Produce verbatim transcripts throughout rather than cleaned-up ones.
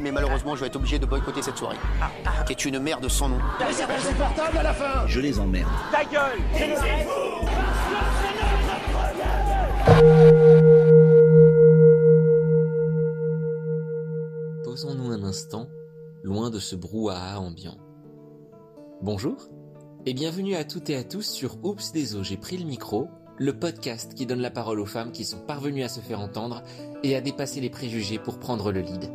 mais malheureusement je vais être obligé de boycotter cette soirée, qui est une merde sans nom. T'as les appels portables à la fin. Je les emmerde. Ta gueule. Posons-nous un instant, loin de ce brouhaha ambiant. Bonjour et bienvenue à toutes et à tous sur Oups des eaux, j'ai pris le micro, le podcast qui donne la parole aux femmes qui sont parvenues à se faire entendre et à dépasser les préjugés pour prendre le lead.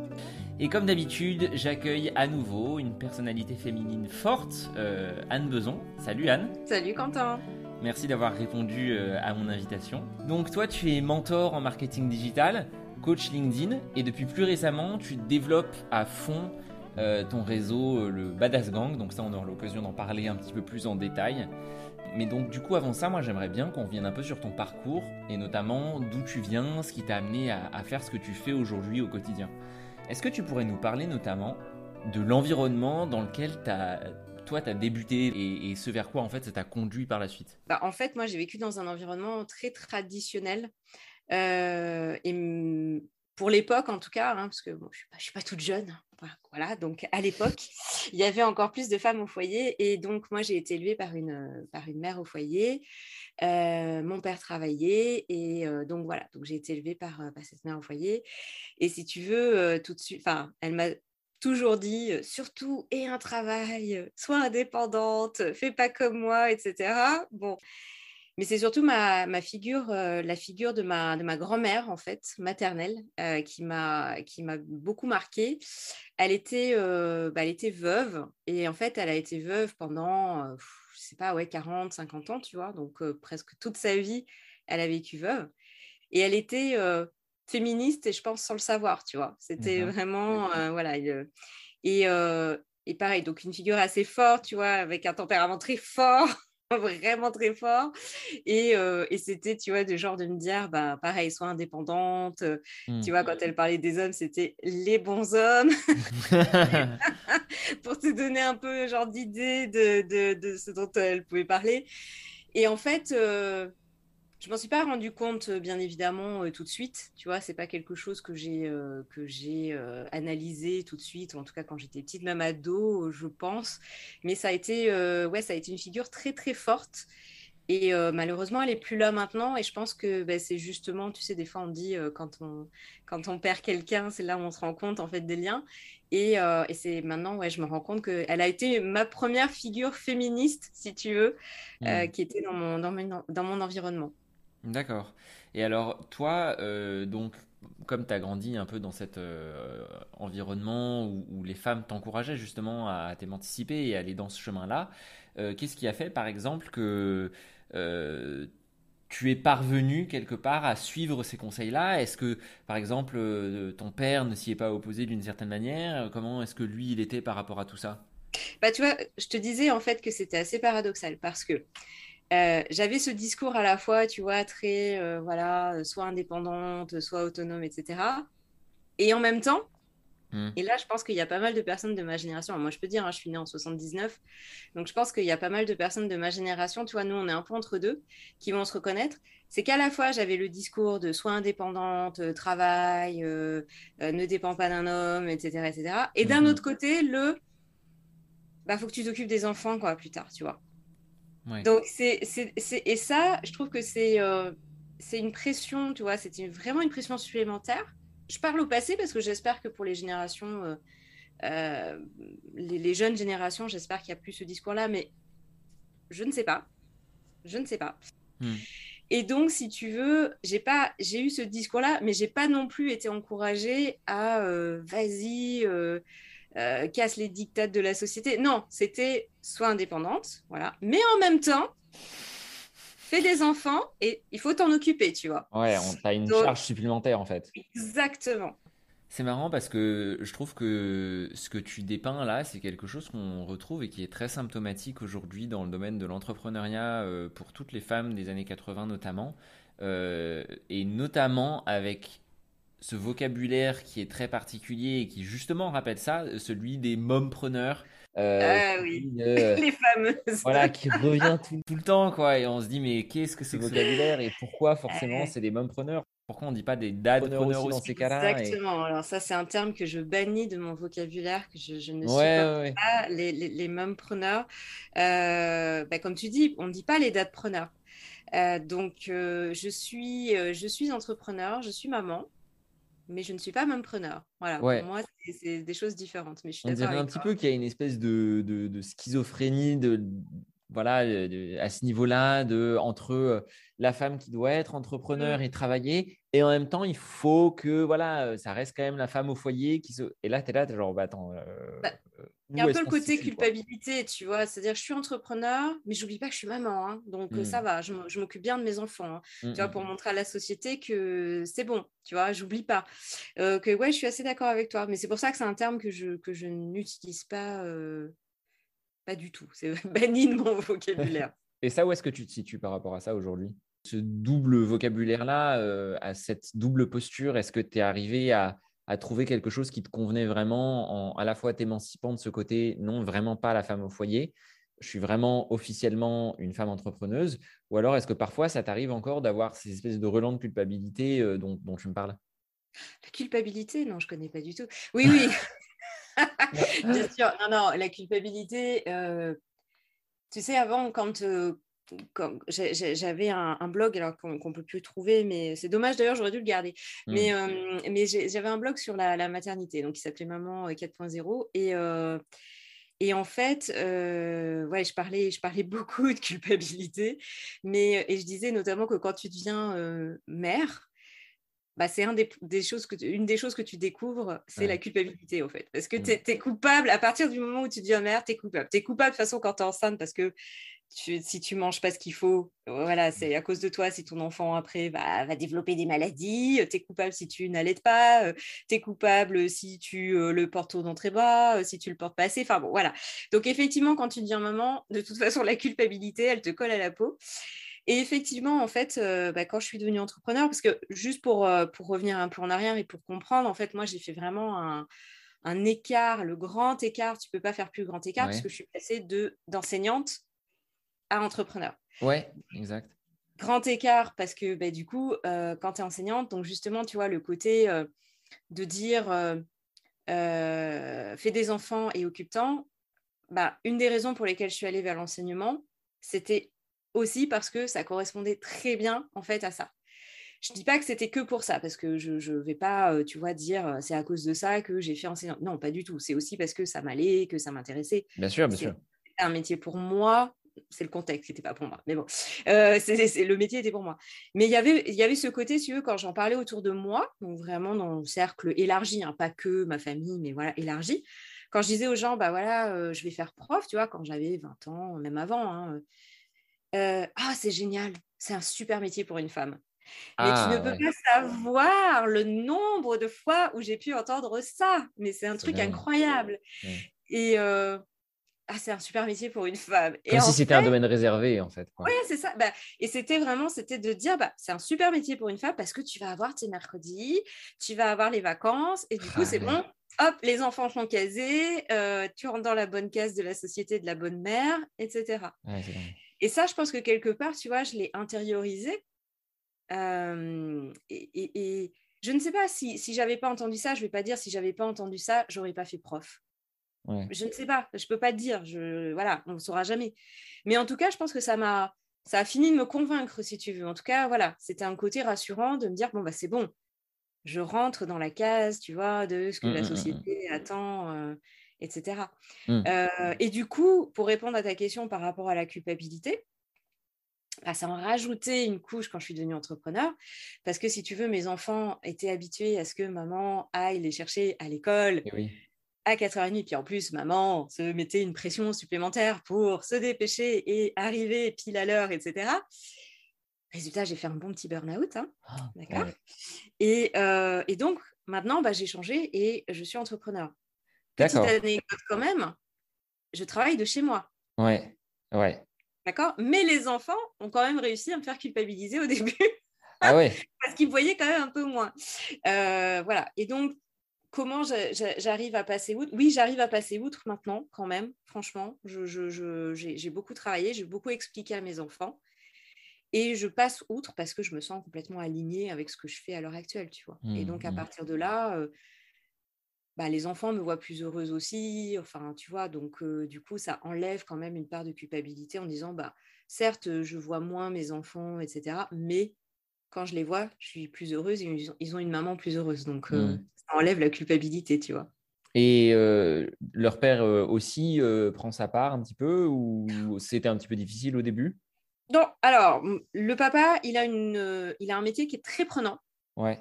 Et comme d'habitude, j'accueille à nouveau une personnalité féminine forte, euh, Anne Bezon. Salut Anne. Salut Quentin. Merci d'avoir répondu euh, à mon invitation. Donc toi, tu es mentor en marketing digital, coach LinkedIn, et depuis plus récemment, tu développes à fond euh, ton réseau, euh, le Badass Gang. Donc ça, on aura l'occasion d'en parler un petit peu plus en détail. Mais donc du coup, avant ça, moi j'aimerais bien qu'on revienne un peu sur ton parcours et notamment d'où tu viens, ce qui t'a amené à, à faire ce que tu fais aujourd'hui au quotidien. Est-ce que tu pourrais nous parler notamment de l'environnement dans lequel t'as, toi t'as débuté et, et ce vers quoi en fait ça t'a conduit par la suite? Bah, en fait, moi j'ai vécu dans un environnement très traditionnel euh, et pour l'époque en tout cas, hein, parce que bon, je ne suis, suis pas toute jeune. Voilà, donc à l'époque, il y avait encore plus de femmes au foyer et donc moi j'ai été élevée par une, par une mère au foyer, euh, mon père travaillait et euh, donc voilà, donc j'ai été élevée par, par cette mère au foyer et si tu veux, euh, tout de suite, enfin elle m'a toujours dit euh, surtout aie un travail, sois indépendante, fais pas comme moi, et cetera. Bon, mais c'est surtout ma, ma figure, euh, la figure de ma, de ma grand-mère en fait, maternelle, euh, qui m'a, qui m'a beaucoup marquée. Elle était, euh, bah, elle était veuve et en fait, elle a été veuve pendant, euh, je sais pas, ouais, quarante, cinquante ans, tu vois. Donc, euh, presque toute sa vie, elle a vécu veuve. Et elle était euh, féministe et je pense sans le savoir, tu vois. C'était mmh. vraiment, euh, voilà. Euh, et, euh, et pareil, donc une figure assez forte, tu vois, avec un tempérament très fort. Vraiment très fort et, euh, et c'était tu vois du genre de me dire bah pareil sois indépendante mmh. tu vois quand elle parlait des hommes c'était les bons hommes pour te donner un peu genre d'idée de, de, de ce dont elle pouvait parler et en fait euh, je m'en suis pas rendu compte bien évidemment euh, tout de suite tu vois c'est pas quelque chose que j'ai, euh, que j'ai euh, analysé tout de suite ou en tout cas quand j'étais petite même ado euh, je pense mais ça a été euh, ouais ça a été une figure très très forte et euh, malheureusement elle est plus là maintenant et je pense que bah, c'est justement tu sais des fois on dit euh, quand on quand on perd quelqu'un c'est là où on se rend compte en fait des liens et, euh, et c'est maintenant ouais je me rends compte que elle a été ma première figure féministe si tu veux euh, mmh. qui était dans mon dans mon dans mon environnement. D'accord. Et alors, toi, euh, donc, comme tu as grandi un peu dans cet euh, environnement où, où les femmes t'encourageaient justement à, à t'émanciper et à aller dans ce chemin-là, euh, qu'est-ce qui a fait, par exemple, que euh, tu es parvenu quelque part à suivre ces conseils-là? Est-ce que, par exemple, euh, ton père ne s'y est pas opposé d'une certaine manière? Comment est-ce que lui, il était par rapport à tout ça? Bah, tu vois, je te disais en fait que c'était assez paradoxal parce que Euh, j'avais ce discours à la fois, tu vois, très, euh, voilà, soit indépendante, soit autonome, et cetera. Et en même temps, mmh. et là, je pense qu'il y a pas mal de personnes de ma génération. Moi, je peux dire, hein, je suis née en soixante-dix-neuf, donc je pense qu'il y a pas mal de personnes de ma génération, tu vois, nous, on est un peu entre deux, qui vont se reconnaître. C'est qu'à la fois, j'avais le discours de soit indépendante, euh, travail, euh, euh, ne dépend pas d'un homme, et cetera, et cetera. Et mmh. d'un autre côté, le, bah, faut que tu t'occupes des enfants, quoi, plus tard, tu vois. Ouais. Donc c'est, c'est, c'est, et ça, je trouve que c'est, euh, c'est une pression, tu vois, c'est une, vraiment une pression supplémentaire. Je parle au passé parce que j'espère que pour les générations, euh, euh, les, les jeunes générations, j'espère qu'il n'y a plus ce discours-là, mais je ne sais pas, je ne sais pas. Mmh. Et donc, si tu veux, j'ai, pas, j'ai eu ce discours-là, mais je n'ai pas non plus été encouragée à euh, « vas-y euh, ». Euh, casse les dictats de la société. Non, c'était soit indépendante, voilà. Mais en même temps, fais des enfants et il faut t'en occuper, tu vois. Ouais, on t'a une Donc, charge supplémentaire en fait. Exactement. C'est marrant parce que je trouve que ce que tu dépeins là, c'est quelque chose qu'on retrouve et qui est très symptomatique aujourd'hui dans le domaine de l'entrepreneuriat euh, pour toutes les femmes des années quatre-vingts notamment, euh, et notamment avec ce vocabulaire qui est très particulier et qui justement rappelle ça, celui des mompreneurs. Euh, ah oui, euh, les fameuses. Voilà, qui revient tout, tout le temps, quoi. Et on se dit, mais qu'est-ce que ce vocabulaire et pourquoi forcément c'est des mompreneurs? Pourquoi on ne dit pas des dadpreneurs aussi dans ces cas-là? Exactement. Et... Alors ça, c'est un terme que je bannis de mon vocabulaire, que je, je ne ouais, supporte ouais. pas. Les, les, les mompreneurs, euh, bah, comme tu dis, on ne dit pas les dadpreneurs. Euh, donc, euh, je, suis, euh, je suis entrepreneur, je suis maman, mais je ne suis pas mompreneur. Voilà, ouais. Pour moi, c'est, c'est des choses différentes. Mais je suis on dirait un petit peu qu'il y a une espèce de, de, de schizophrénie de... Voilà, de, à ce niveau-là, de, entre euh, la femme qui doit être entrepreneur et travailler, et en même temps, il faut que voilà, ça reste quand même la femme au foyer. Qui se... Et là, tu es là, tu es genre, bah, attends. Euh, bah, il y a un peu le côté culpabilité, tu vois. C'est-à-dire, je suis entrepreneur, mais je n'oublie pas que je suis maman. Hein, donc, mmh. ça va, je m'occupe bien de mes enfants. Hein, mmh. Tu vois, pour montrer à la société que c'est bon, tu vois, je n'oublie pas. Euh, que, ouais, je suis assez d'accord avec toi. Mais c'est pour ça que c'est un terme que je, que je n'utilise pas. Euh... Pas du tout, c'est banni de mon vocabulaire. Et ça, où est-ce que tu te situes par rapport à ça aujourd'hui? Ce double vocabulaire-là, euh, à cette double posture, est-ce que tu es arrivé à, à trouver quelque chose qui te convenait vraiment en à la fois t'émancipant de ce côté, non, vraiment pas la femme au foyer, je suis vraiment officiellement une femme entrepreneuse, ou alors est-ce que parfois ça t'arrive encore d'avoir ces espèces de relents de culpabilité euh, dont, dont tu me parles? La culpabilité, non, je ne connais pas du tout. Oui, oui. Bien sûr, non, non, la culpabilité, euh, tu sais, avant, quand, euh, quand j'avais un, un blog, alors qu'on ne peut plus trouver, mais c'est dommage d'ailleurs, j'aurais dû le garder, mmh. mais, euh, mais j'avais un blog sur la, la maternité, donc qui s'appelait Maman quatre point zéro, et... Euh, Et en fait, euh, ouais, je parlais, je parlais beaucoup de culpabilité, mais, et je disais notamment que quand tu deviens euh, mère, bah, c'est un des, des choses que tu, une des choses que tu découvres, c'est ouais. la culpabilité, en fait. Parce que tu es coupable, à partir du moment où tu deviens mère, tu es coupable. Tu es coupable de toute façon quand tu es enceinte, parce que tu, si tu ne manges pas ce qu'il faut, voilà, c'est à cause de toi. Si ton enfant, après, bah, va développer des maladies, tu es coupable si tu n'allaites pas, tu es coupable si tu euh, le portes dans très bas, si tu ne le portes pas assez. Enfin, bon, voilà. Donc, effectivement, quand tu deviens maman, de toute façon, la culpabilité, elle te colle à la peau. Et effectivement, en fait, euh, bah, quand je suis devenue entrepreneur, parce que juste pour, euh, pour revenir un peu en arrière et pour comprendre, en fait, moi, j'ai fait vraiment un, un écart, le grand écart. Tu ne peux pas faire plus grand écart ouais. parce que je suis passée de, d'enseignante à entrepreneur. Oui, exact. Grand écart parce que bah, du coup, euh, quand tu es enseignante, donc justement, tu vois, le côté euh, de dire euh, euh, fais des enfants et occupe-t'en, bah, une des raisons pour lesquelles je suis allée vers l'enseignement, c'était aussi parce que ça correspondait très bien en fait à ça. Je ne dis pas que c'était que pour ça, parce que je ne vais pas, tu vois, dire c'est à cause de ça que j'ai fait enseignante. Non, pas du tout. C'est aussi parce que ça m'allait, que ça m'intéressait. Bien sûr, bien c'est, sûr. C'était un métier pour moi. C'est le contexte, c'était pas pour moi. Mais bon, euh, c'est, c'est, le métier était pour moi. Mais il y avait, il y avait ce côté, si tu veux, quand j'en parlais autour de moi, donc vraiment dans le cercle élargi, hein, pas que ma famille, mais voilà, élargi. Quand je disais aux gens, bah voilà, euh, je vais faire prof, tu vois, quand j'avais vingt ans, même avant, hein, euh, Euh, « Ah, c'est génial, c'est un super métier pour une femme. » Mais ah, tu ne peux ouais. pas savoir le nombre de fois où j'ai pu entendre ça. Mais c'est un c'est truc bien. incroyable. Ouais. Et euh, « Ah, c'est un super métier pour une femme. » Comme et si c'était fait, un domaine réservé, en fait. Oui, c'est ça. Bah, et c'était vraiment, c'était de dire bah, « C'est un super métier pour une femme parce que tu vas avoir tes mercredis, tu vas avoir les vacances. » Et du ah, coup, c'est ouais. bon. Hop, les enfants sont casés, euh, tu rentres dans la bonne case de la société, de la bonne mère, et cetera. Ouais, c'est bien. Et ça, je pense que quelque part, tu vois, je l'ai intériorisé. Euh, et, et, et je ne sais pas si, si je n'avais pas entendu ça, je ne vais pas dire si je n'avais pas entendu ça, je n'aurais pas fait prof. Ouais. Je ne sais pas, je ne peux pas te dire. Je, voilà, on ne saura jamais. Mais en tout cas, je pense que ça, m'a, ça a fini de me convaincre, si tu veux. En tout cas, voilà, c'était un côté rassurant de me dire, bon, bah, c'est bon, je rentre dans la case, tu vois, de ce que mmh, la société mmh. attend. Euh, etc. Mmh. Euh, et du coup, pour répondre à ta question par rapport à la culpabilité, bah, ça en rajoutait une couche quand je suis devenue entrepreneur, parce que si tu veux, mes enfants étaient habitués à ce que maman aille les chercher à l'école oui. à quatre heures trente, puis en plus, maman se mettait une pression supplémentaire pour se dépêcher et arriver pile à l'heure, et cetera. Résultat, j'ai fait un bon petit burn-out, hein. ah, d'accord ouais. et, euh, et donc, maintenant, bah, j'ai changé et je suis entrepreneur. Petite D'accord. anecdote quand même, je travaille de chez moi. Ouais, ouais. D'accord ? Mais les enfants ont quand même réussi à me faire culpabiliser au début. Ah ouais. Parce qu'ils me voyaient quand même un peu moins. Euh, voilà. Et donc, comment je, je, j'arrive à passer outre ? Oui, j'arrive à passer outre maintenant quand même, franchement. Je, je, je, j'ai, j'ai beaucoup travaillé, j'ai beaucoup expliqué à mes enfants. et je passe outre parce que je me sens complètement alignée avec ce que je fais à l'heure actuelle, tu vois. Mmh, et donc à mmh. partir de là, euh, bah, les enfants me voient plus heureuse aussi, enfin tu vois, donc euh, du coup ça enlève quand même une part de culpabilité en disant bah certes je vois moins mes enfants, et cetera, mais quand je les vois, je suis plus heureuse et ils ont, ils ont une maman plus heureuse, donc euh, mmh. ça enlève la culpabilité, tu vois. Et euh, leur père euh, aussi euh, prend sa part un petit peu, ou c'était un petit peu difficile au début? Non, alors le papa, il a une, euh, il a un métier qui est très prenant, ouais,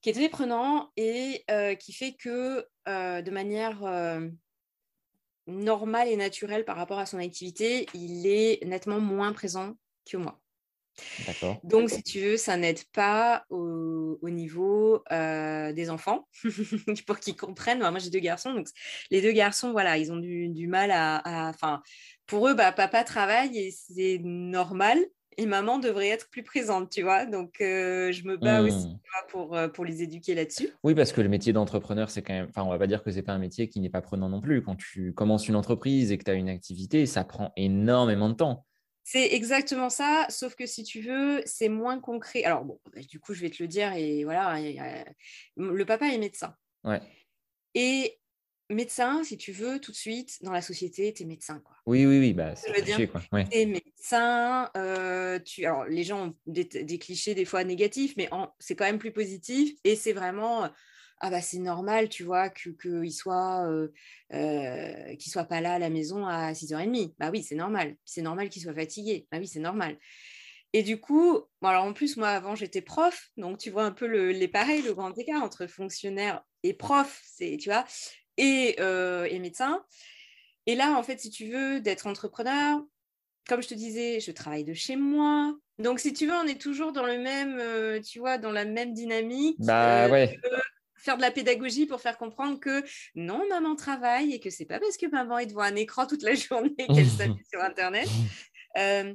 qui est très prenant et euh, qui fait que euh, de manière euh, normale et naturelle par rapport à son activité, il est nettement moins présent que moi. D'accord. Donc, si tu veux, ça n'aide pas au, au niveau euh, des enfants pour qu'ils comprennent. Moi, j'ai deux garçons, donc les deux garçons, voilà, ils ont du, du mal à. Enfin, pour eux, bah, papa travaille et c'est normal, et maman devrait être plus présente, tu vois. Donc, euh, je me bats mmh. aussi, tu vois, pour pour les éduquer là-dessus. Oui, parce que le métier d'entrepreneur, c'est quand même. Enfin, on va pas dire que c'est pas un métier qui n'est pas prenant non plus. Quand tu commences une entreprise et que tu as une activité, ça prend énormément de temps. C'est exactement ça, sauf que si tu veux, c'est moins concret. Alors bon, du coup, je vais te le dire et voilà, le papa est médecin. Ouais. Et médecin, si tu veux, tout de suite, dans la société, t'es médecin, quoi. Oui, oui, oui, bah, c'est cliché, quoi. Ouais. T'es médecin, euh, tu... alors les gens ont des, des clichés des fois négatifs, mais en... c'est quand même plus positif et c'est vraiment... Ah bah c'est normal, tu vois, que, que il soit, euh, euh, qu'il soit pas là à la maison à six heures trente. Bah oui, c'est normal. C'est normal qu'il soit fatigué. Bah oui, c'est normal. Et du coup, bon, alors en plus, moi, avant, j'étais prof. Donc, tu vois un peu le, les pareils, le grand écart entre fonctionnaire et prof, c'est, tu vois, et, euh, et médecin. Et là, en fait, si tu veux, d'être entrepreneur, comme je te disais, je travaille de chez moi. Donc, si tu veux, on est toujours dans le même, euh, tu vois, dans la même dynamique. Bah euh, ouais. Que, faire de la pédagogie pour faire comprendre que non, maman travaille et que c'est pas parce que maman est devant un écran toute la journée qu'elle s'appuie sur Internet. Euh,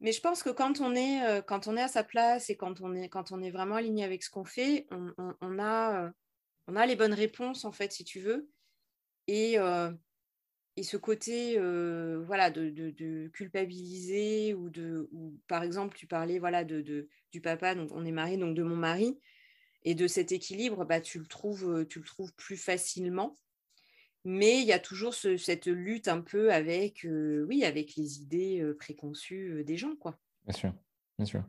mais je pense que quand on est, euh, quand on est à sa place et quand on est, quand on est vraiment aligné avec ce qu'on fait, on, on, on, a, euh, on a les bonnes réponses, en fait, si tu veux. Et, euh, et ce côté euh, voilà, de, de, de culpabiliser ou, de, ou, par exemple, tu parlais voilà, de, de, du papa, donc on est mariés, donc de mon mari. Et de cet équilibre, bah, tu, le trouves, tu le trouves plus facilement. Mais il y a toujours ce, cette lutte un peu avec, euh, oui, avec les idées préconçues des gens, quoi. Bien sûr, bien sûr.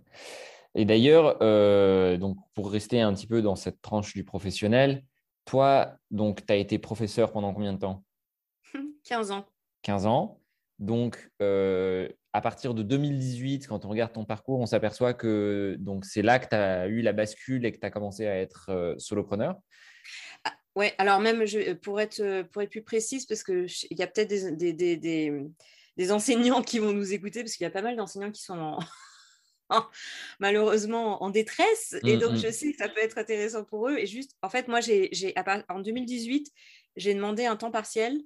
Et d'ailleurs, euh, donc, pour rester un petit peu dans cette tranche du professionnel, toi, donc, tu as été professeur pendant combien de temps ? quinze ans. quinze ans. Donc, euh, à partir de deux mille dix-huit, quand on regarde ton parcours, on s'aperçoit que donc, c'est là que tu as eu la bascule et que tu as commencé à être euh, solopreneur. Ah, oui, alors même je, pour, être, pour être plus précise, parce qu'il y a peut-être des, des, des, des, des enseignants qui vont nous écouter, parce qu'il y a pas mal d'enseignants qui sont en, en, malheureusement en détresse. Et mmh, donc, mmh. je sais que ça peut être intéressant pour eux. Et juste, en fait, moi, j'ai, j'ai, en deux mille dix-huit, j'ai demandé un temps partiel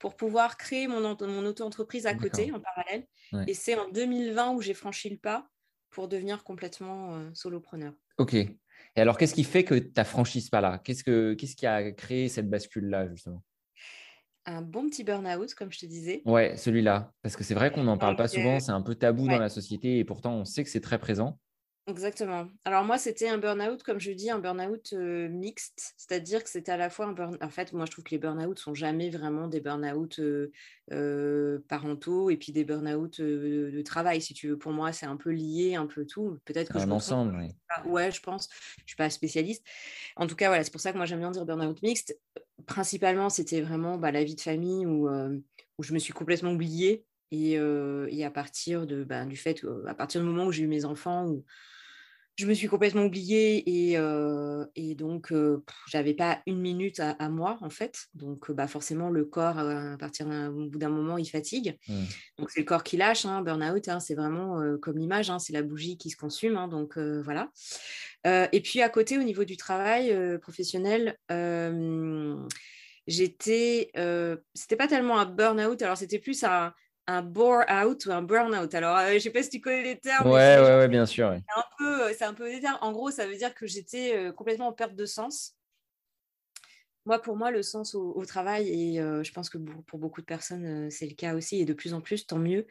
pour pouvoir créer mon, mon auto-entreprise à côté, D'accord. en parallèle. Ouais. Et c'est en deux mille vingt où j'ai franchi le pas pour devenir complètement euh, solopreneur. OK. Et alors, qu'est-ce qui fait que tu as franchi ce pas-là ? qu'est-ce, que, qu'est-ce qui a créé cette bascule-là, justement ? Un bon petit burn-out, comme je te disais. Ouais, celui-là. Parce que c'est vrai qu'on n'en parle pas souvent. C'est un peu tabou ouais. dans la société. Et pourtant, on sait que c'est très présent. Exactement. Alors moi, c'était un burn-out, comme je dis, un burn-out euh, mixte, c'est-à-dire que c'était à la fois un burn-out... En fait, moi, je trouve que les burn-out sont jamais vraiment des burn-out euh, euh, parentaux et puis des burn-out euh, de travail, si tu veux. Pour moi, c'est un peu lié, un peu tout. Peut-être que un je ensemble, oui. Ah, ouais, je pense. Je ne suis pas spécialiste. En tout cas, voilà, c'est pour ça que moi, j'aime bien dire burn-out mixte. Principalement, c'était vraiment bah, la vie de famille où, euh, où je me suis complètement oubliée. Et, euh, et à partir de, bah, du fait, à partir du moment où j'ai eu mes enfants, où je me suis complètement oubliée et, euh, et donc euh, pff, j'avais pas une minute à, à moi en fait. Donc bah, forcément le corps à partir d'un, au bout d'un moment il fatigue. Mmh. Donc c'est le corps qui lâche, hein, burn-out, hein, c'est vraiment euh, comme l'image, hein, c'est la bougie qui se consume. Hein, donc euh, voilà. Euh, et puis à côté au niveau du travail euh, professionnel. Euh, j'étais, euh, c'était pas tellement un burn-out, alors c'était plus un un bore-out ou un burn-out. Alors, euh, je ne sais pas si tu connais les termes. Oui, ouais, ouais, bien sûr. Ouais. C'est, un peu, c'est un peu des termes. En gros, ça veut dire que j'étais euh, complètement en perte de sens. Moi, pour moi, le sens au, au travail, et euh, je pense que pour, pour beaucoup de personnes, euh, c'est le cas aussi, et de plus en plus, tant mieux,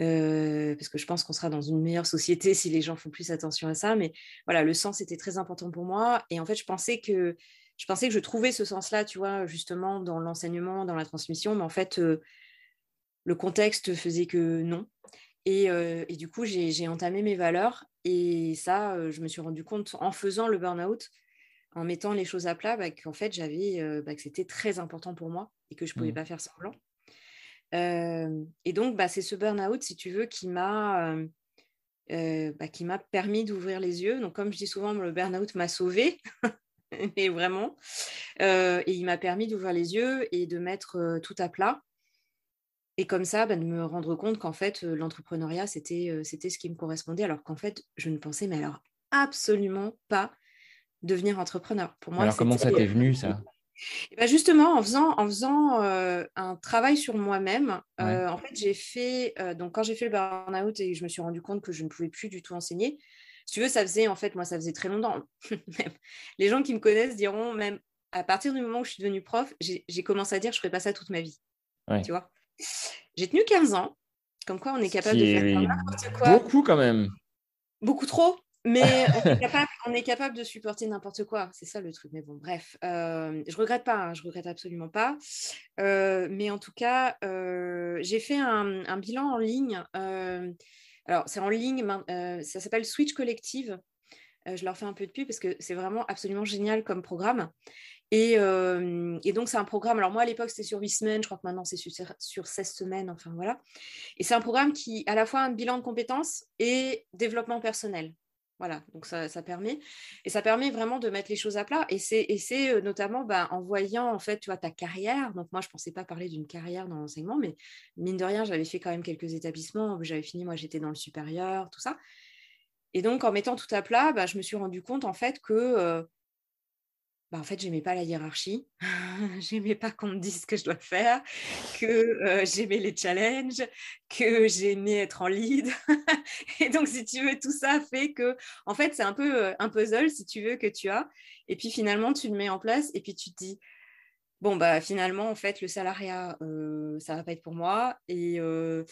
euh, parce que je pense qu'on sera dans une meilleure société si les gens font plus attention à ça, mais voilà, le sens était très important pour moi, et en fait, je pensais que je, pensais que je trouvais ce sens-là, tu vois, justement, dans l'enseignement, dans la transmission, mais en fait, euh, le contexte faisait que non, et, euh, et du coup, j'ai, j'ai entamé mes valeurs, et ça, euh, je me suis rendu compte, en faisant le burn-out, en mettant les choses à plat, bah, qu'en fait, j'avais, euh, bah, que c'était très important pour moi et que je ne pouvais mmh. pas faire semblant. Euh, et donc, bah, c'est ce burn-out, si tu veux, qui m'a, euh, bah, qui m'a permis d'ouvrir les yeux. Donc, comme je dis souvent, le burn-out m'a sauvée, mais vraiment. Euh, et il m'a permis d'ouvrir les yeux et de mettre euh, tout à plat. Et comme ça, bah, de me rendre compte qu'en fait, euh, l'entrepreneuriat, c'était, euh, c'était ce qui me correspondait, alors qu'en fait, je ne pensais mais alors absolument pas devenir entrepreneur. Pour moi, alors, c'était... comment ça t'est venu, ça ? Et ben justement, en faisant, en faisant euh, un travail sur moi-même, ouais. euh, en fait, j'ai fait... Euh, donc, quand j'ai fait le burn-out et je me suis rendu compte que je ne pouvais plus du tout enseigner, si tu veux, ça faisait, en fait, moi, ça faisait très longtemps. Les gens qui me connaissent diront, même à partir du moment où je suis devenue prof, j'ai, j'ai commencé à dire, je ne ferai pas ça toute ma vie. Ouais. Tu vois ? J'ai tenu quinze ans, comme quoi on est capable c'est... de faire n'importe quoi. Beaucoup, quand même. Beaucoup trop. Mais on est, capable, on est capable de supporter n'importe quoi, c'est ça le truc. Mais bon, bref, euh, je regrette pas, hein, je regrette absolument pas. Euh, mais en tout cas, euh, j'ai fait un, un bilan en ligne. Euh, alors, c'est en ligne, euh, ça s'appelle Switch Collective. Euh, je leur fais un peu de pub parce que c'est vraiment absolument génial comme programme. Et, euh, et donc, c'est un programme. Alors, moi, à l'époque, c'était sur huit semaines. Je crois que maintenant, c'est sur, sur seize semaines. Enfin, voilà. Et c'est un programme qui, à la fois, un bilan de compétences et développement personnel. Voilà, donc ça, ça permet, et ça permet vraiment de mettre les choses à plat, et c'est, et c'est notamment bah, en voyant en fait, tu vois, ta carrière. Donc moi, je ne pensais pas parler d'une carrière dans l'enseignement, mais mine de rien, j'avais fait quand même quelques établissements, j'avais fini, moi j'étais dans le supérieur, tout ça, et donc en mettant tout à plat, bah, je me suis rendu compte en fait que euh, bah, en fait, je n'aimais pas la hiérarchie, je n'aimais pas qu'on me dise ce que je dois faire, que euh, j'aimais les challenges, que j'aimais être en lead. Et donc, si tu veux, tout ça fait que, en fait, c'est un peu un puzzle, si tu veux, que tu as. Et puis, finalement, tu le mets en place et puis tu te dis, bon, bah, finalement, en fait, le salariat, euh, ça ne va pas être pour moi. Et, euh,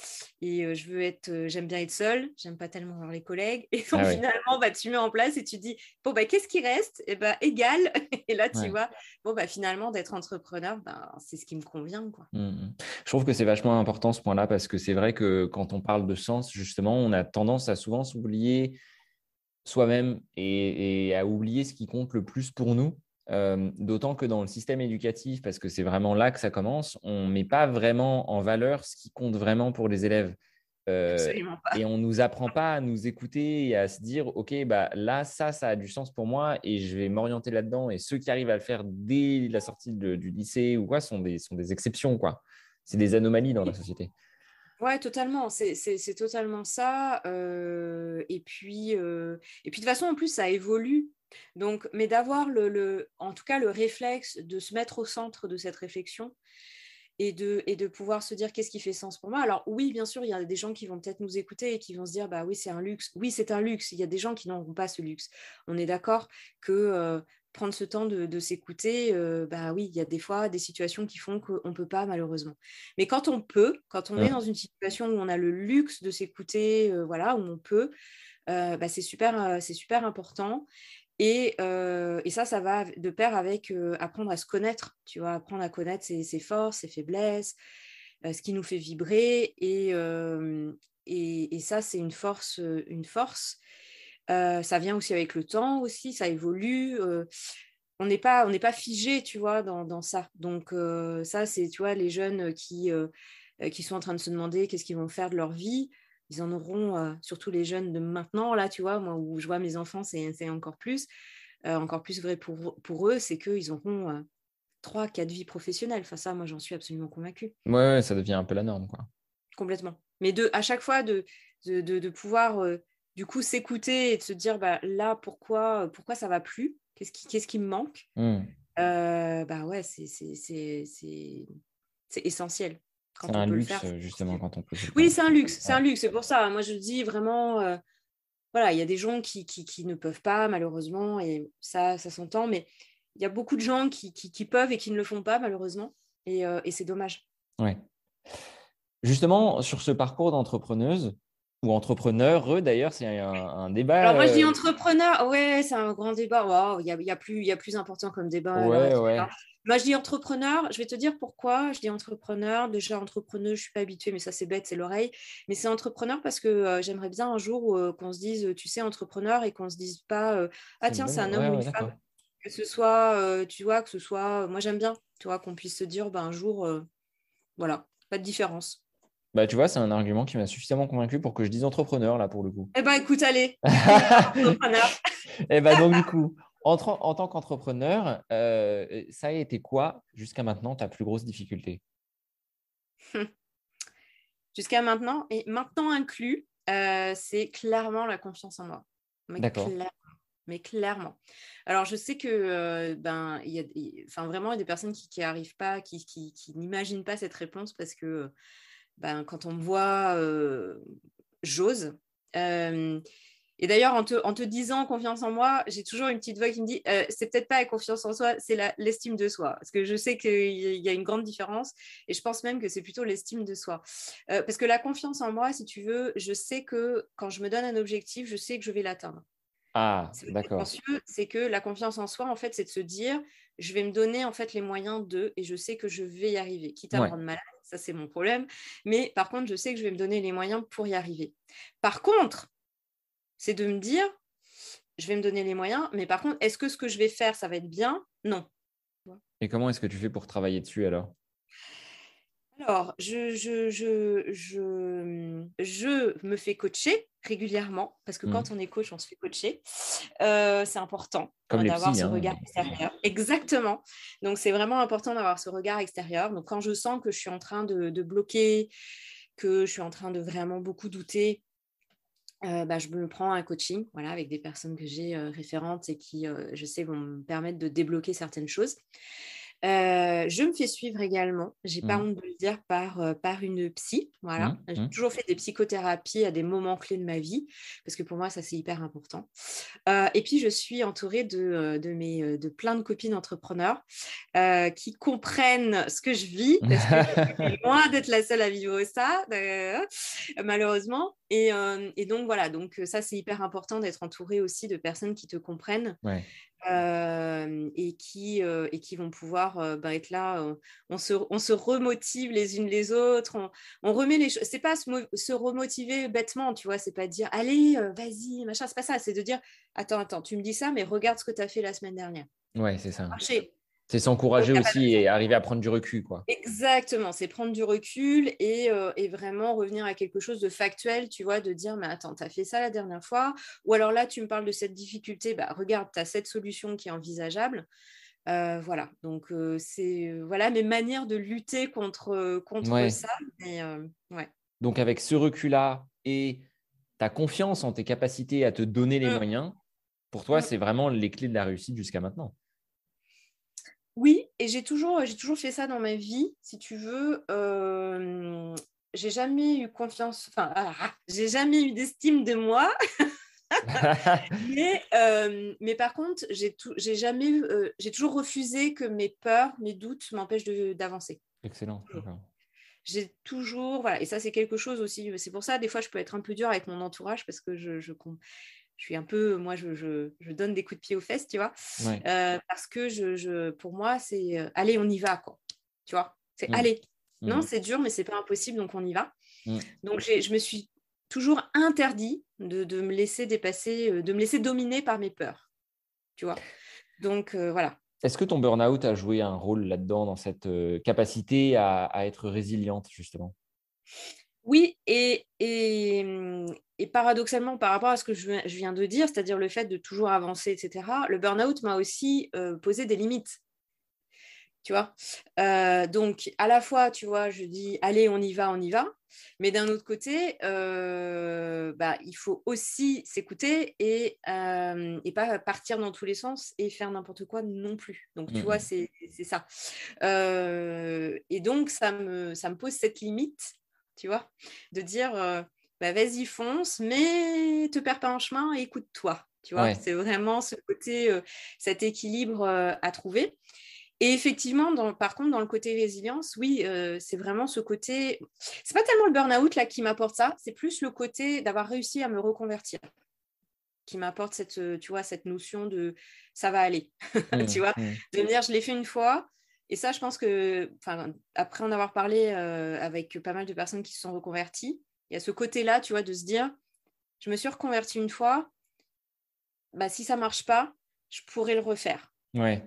et je veux être, euh, j'aime bien être seule, j'aime pas tellement voir les collègues. Et donc, ah oui. finalement, bah, tu mets en place et tu dis, bon, bah, qu'est-ce qui reste ? Et bah, égal. Et là, tu ouais. vois, bon, bah, finalement, d'être entrepreneur, bah, c'est ce qui me convient, quoi. Mmh. Je trouve que c'est vachement important ce point-là, parce que c'est vrai que quand on parle de sens, justement, on a tendance à souvent s'oublier soi-même et, et à oublier ce qui compte le plus pour nous. Euh, d'autant que dans le système éducatif, parce que c'est vraiment là que ça commence, on ne met pas vraiment en valeur ce qui compte vraiment pour les élèves. Euh, et on ne nous apprend pas à nous écouter et à se dire « Ok, bah, là, ça, ça a du sens pour moi et je vais m'orienter là-dedans. » Et ceux qui arrivent à le faire dès la sortie de, du lycée ou quoi sont des, sont des exceptions, quoi. C'est des anomalies dans la société. Ouais, totalement. C'est, c'est, c'est totalement ça. Euh, et puis, euh, et puis, de toute façon, en plus, ça évolue. Donc, mais d'avoir le, le, en tout cas le réflexe de se mettre au centre de cette réflexion et de, et de pouvoir se dire qu'est-ce qui fait sens pour moi. Alors oui, bien sûr, il y a des gens qui vont peut-être nous écouter et qui vont se dire bah oui, c'est un luxe. Oui, c'est un luxe. Il y a des gens qui n'auront pas ce luxe. On est d'accord que euh, prendre ce temps de, de s'écouter, euh, bah oui, il y a des fois des situations qui font qu'on ne peut pas malheureusement. Mais quand on peut, quand on ouais. est dans une situation où on a le luxe de s'écouter, euh, voilà, où on peut, euh, bah, c'est super, euh, c'est super important. Et, euh, et ça, ça va de pair avec euh, apprendre à se connaître, tu vois, apprendre à connaître ses, ses forces, ses faiblesses, euh, ce qui nous fait vibrer. Et, euh, et, et ça, c'est une force. Une force. Euh, ça vient aussi avec le temps, aussi, ça évolue. Euh, on n'est pas, on n'est pas figé, tu vois, dans, dans ça. Donc euh, ça, c'est, tu vois, les jeunes qui, euh, qui sont en train de se demander qu'est-ce qu'ils vont faire de leur vie. Ils en auront, euh, surtout les jeunes de maintenant, là, tu vois, moi, où je vois mes enfants, c'est, c'est encore plus, euh, encore plus vrai pour, pour eux, c'est qu'ils auront trois, euh, quatre vies professionnelles. Enfin, ça, moi, j'en suis absolument convaincue. Ouais, ouais, ça devient un peu la norme, quoi. Complètement. Mais de, à chaque fois, de, de, de, de pouvoir, euh, du coup, s'écouter et de se dire, bah, là, pourquoi, pourquoi ça ne va plus ? Qu'est-ce qui, qu'est-ce qui me manque ? mmh. euh, Bah ouais, c'est, c'est, c'est, c'est, c'est essentiel. Quand c'est un luxe, faire, justement, quand on peut. Oui, c'est un luxe, c'est un luxe, c'est pour ça. Moi, je dis vraiment, euh, voilà, il y a des gens qui, qui, qui ne peuvent pas, malheureusement, et ça, ça s'entend, mais y a beaucoup de gens qui, qui, qui peuvent et qui ne le font pas, malheureusement. Et, euh, et c'est dommage. Ouais. Justement, sur ce parcours d'entrepreneuse, ou entrepreneur, d'ailleurs, c'est un, un débat. Alors, moi, je dis entrepreneur, ouais, c'est un grand débat. Waouh, il y a, y a plus, y a plus important comme débat. Ouais, là, ouais. Moi, je dis entrepreneur, je vais te dire pourquoi je dis entrepreneur. Déjà, entrepreneur, je ne suis pas habituée, mais ça, c'est bête, c'est l'oreille. Mais c'est entrepreneur parce que euh, j'aimerais bien un jour euh, qu'on se dise, tu sais, entrepreneur, et qu'on ne se dise pas, euh, ah tiens, c'est un homme ouais, ou une ouais, femme. D'accord. Que ce soit, euh, tu vois, que ce soit, euh, moi, j'aime bien, tu vois, qu'on puisse se dire, ben, un jour, euh, voilà, pas de différence. Bah, tu vois, c'est un argument qui m'a suffisamment convaincu pour que je dise entrepreneur, là, pour le coup. Eh bien, écoute, allez. Entrepreneur. Eh bien, donc, du coup, en, tra- en tant qu'entrepreneur, euh, ça a été quoi, jusqu'à maintenant, ta plus grosse difficulté ? hum. Jusqu'à maintenant, et maintenant inclus, euh, c'est clairement la confiance en moi. Mais D'accord. Clairement. Mais clairement. Alors, je sais que, euh, ben, y a, y, enfin, vraiment, il y a des personnes qui, qui arrivent pas, qui, qui, qui n'imaginent pas cette réponse parce que... Euh, Ben, quand on me voit, euh, j'ose. Euh, et d'ailleurs, en te, en te disant confiance en moi, j'ai toujours une petite voix qui me dit euh, c'est peut-être pas la confiance en soi, c'est la, l'estime de soi. Parce que je sais qu'il y a une grande différence et je pense même que c'est plutôt l'estime de soi. Euh, parce que la confiance en moi, si tu veux, je sais que quand je me donne un objectif, je sais que je vais l'atteindre. Ah, c'est d'accord. C'est que la confiance en soi, en fait, c'est de se dire je vais me donner en fait les moyens de, et je sais que je vais y arriver. Quitte à me rendre malade, ça c'est mon problème. Mais par contre, je sais que je vais me donner les moyens pour y arriver. Par contre, c'est de me dire je vais me donner les moyens, mais par contre, est-ce que ce que je vais faire, ça va être bien ? Non. Et comment est-ce que tu fais pour travailler dessus alors ? Alors, je, je, je, je, je me fais coacher régulièrement, parce que mmh. quand on est coach, on se fait coacher. Euh, c'est important Comme d'avoir psy, ce hein. regard extérieur. Exactement. Donc, c'est vraiment important d'avoir ce regard extérieur. Donc, quand je sens que je suis en train de, de bloquer, que je suis en train de vraiment beaucoup douter, Euh, bah, je me prends un coaching voilà, avec des personnes que j'ai euh, référentes et qui, euh, je sais, vont me permettre de débloquer certaines choses. Euh, je me fais suivre également, j'ai mmh. pas honte de le dire, par, euh, par une psy. Voilà. Mmh. J'ai toujours fait des psychothérapies à des moments clés de ma vie, parce que pour moi, ça, c'est hyper important. Euh, et puis, je suis entourée de, de, mes, de plein de copines entrepreneurs euh, qui comprennent ce que je vis, parce que c'est loin d'être la seule à vivre ça, euh, malheureusement. Et, euh, et donc, voilà, donc ça, c'est hyper important d'être entourée aussi de personnes qui te comprennent. Ouais. Euh, et, qui, euh, et qui vont pouvoir euh, bah, être là, euh, on, se, on se remotive les unes les autres, on, on remet les choses, c'est pas se, mo- se remotiver bêtement, tu vois, c'est pas dire allez, euh, vas-y, machin, c'est pas ça, c'est de dire attends, attends, tu me dis ça, mais regarde ce que tu as fait la semaine dernière. Ouais, c'est ça. Marcher. C'est s'encourager donc, aussi et arriver à prendre du recul, quoi. Exactement, c'est prendre du recul et, euh, et vraiment revenir à quelque chose de factuel, tu vois, de dire mais attends, t'as fait ça la dernière fois, ou alors là tu me parles de cette difficulté, bah regarde, t'as cette solution qui est envisageable. Euh, voilà, donc euh, c'est euh, voilà mes manières de lutter contre contre ouais. ça. Mais, euh, ouais. Donc avec ce recul-là et ta confiance en tes capacités à te donner les mmh. moyens, pour toi mmh. c'est vraiment les clés de la réussite jusqu'à maintenant. Oui, et j'ai toujours, j'ai toujours fait ça dans ma vie, si tu veux. Euh, j'ai jamais eu confiance, enfin, ah, j'ai jamais eu d'estime de moi. mais, euh, mais par contre, j'ai, tout, j'ai, jamais, euh, j'ai toujours refusé que mes peurs, mes doutes m'empêchent de, d'avancer. Excellent. D'accord. J'ai toujours, voilà, et ça, c'est quelque chose aussi. C'est pour ça, des fois, je peux être un peu dure avec mon entourage parce que je... je Je suis un peu, moi, je, je, je donne des coups de pied aux fesses, tu vois, ouais. euh, parce que je, je, pour moi, c'est euh, allez, on y va, quoi. Tu vois, c'est mmh. allez. Mmh. Non, c'est dur, mais c'est pas impossible, donc on y va. Mmh. Donc, j'ai, je me suis toujours interdit de, de me laisser dépasser, de me laisser dominer par mes peurs, tu vois. Donc, euh, voilà. Est-ce que ton burn-out a joué un rôle là-dedans, dans cette euh, capacité à, à être résiliente, justement ? Oui, et, et, et paradoxalement, par rapport à ce que je, je viens de dire, c'est-à-dire le fait de toujours avancer, et cetera, le burn-out m'a aussi euh, posé des limites, tu vois. Euh, donc, à la fois, tu vois, je dis « allez, on y va, on y va », mais d'un autre côté, euh, bah, il faut aussi s'écouter et, euh, et pas partir dans tous les sens et faire n'importe quoi non plus. Donc, tu mmh. vois, c'est, c'est ça. Euh, et donc, ça me, ça me pose cette limite, tu vois, de dire, euh, bah, vas-y, fonce, mais te perds pas en chemin et écoute-toi, Tu vois, ouais. C'est vraiment ce côté, euh, cet équilibre euh, à trouver. Et effectivement, dans, par contre, dans le côté résilience, oui, euh, c'est vraiment ce côté... C'est pas tellement le burn-out là, qui m'apporte ça, c'est plus le côté d'avoir réussi à me reconvertir qui m'apporte cette, tu vois, cette notion de « ça va aller mmh, ». Tu vois, mmh. de me dire « je l'ai fait une fois ». Et ça, je pense que, après en avoir parlé euh, avec pas mal de personnes qui se sont reconverties, il y a ce côté-là, tu vois, de se dire « je me suis reconvertie une fois, bah, si ça ne marche pas, je pourrais le refaire ouais. ».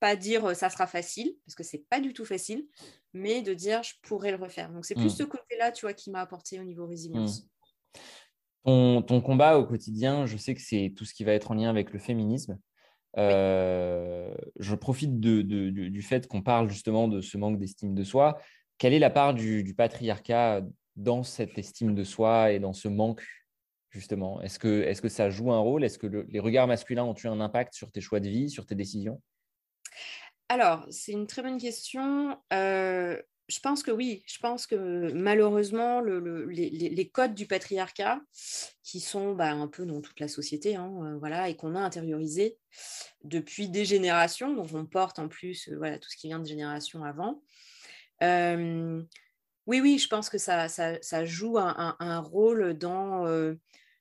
Pas dire ça sera facile parce que c'est pas du tout facile, mais de dire je pourrais le refaire. Donc c'est plus mmh. ce côté-là, tu vois, qui m'a apporté au niveau résilience. Mmh. Ton, ton combat au quotidien, je sais que c'est tout ce qui va être en lien avec le féminisme. Euh, oui. Je profite de, de, du, du fait qu'on parle justement de ce manque d'estime de soi. Quelle est la part du, du patriarcat dans cette estime de soi et dans ce manque justement ? Est-ce que, est-ce que ça joue un rôle ? Est-ce que le, les regards masculins ont eu un impact sur tes choix de vie, sur tes décisions ? Alors, c'est une très bonne question. Euh, je pense que oui, je pense que malheureusement, le, le, les, les codes du patriarcat, qui sont bah, un peu dans toute la société, hein, euh, voilà, et qu'on a intériorisé depuis des générations, donc on porte en plus euh, voilà, tout ce qui vient de générations avant. Euh, oui, oui, je pense que ça, ça, ça joue un, un, un rôle dans... Euh,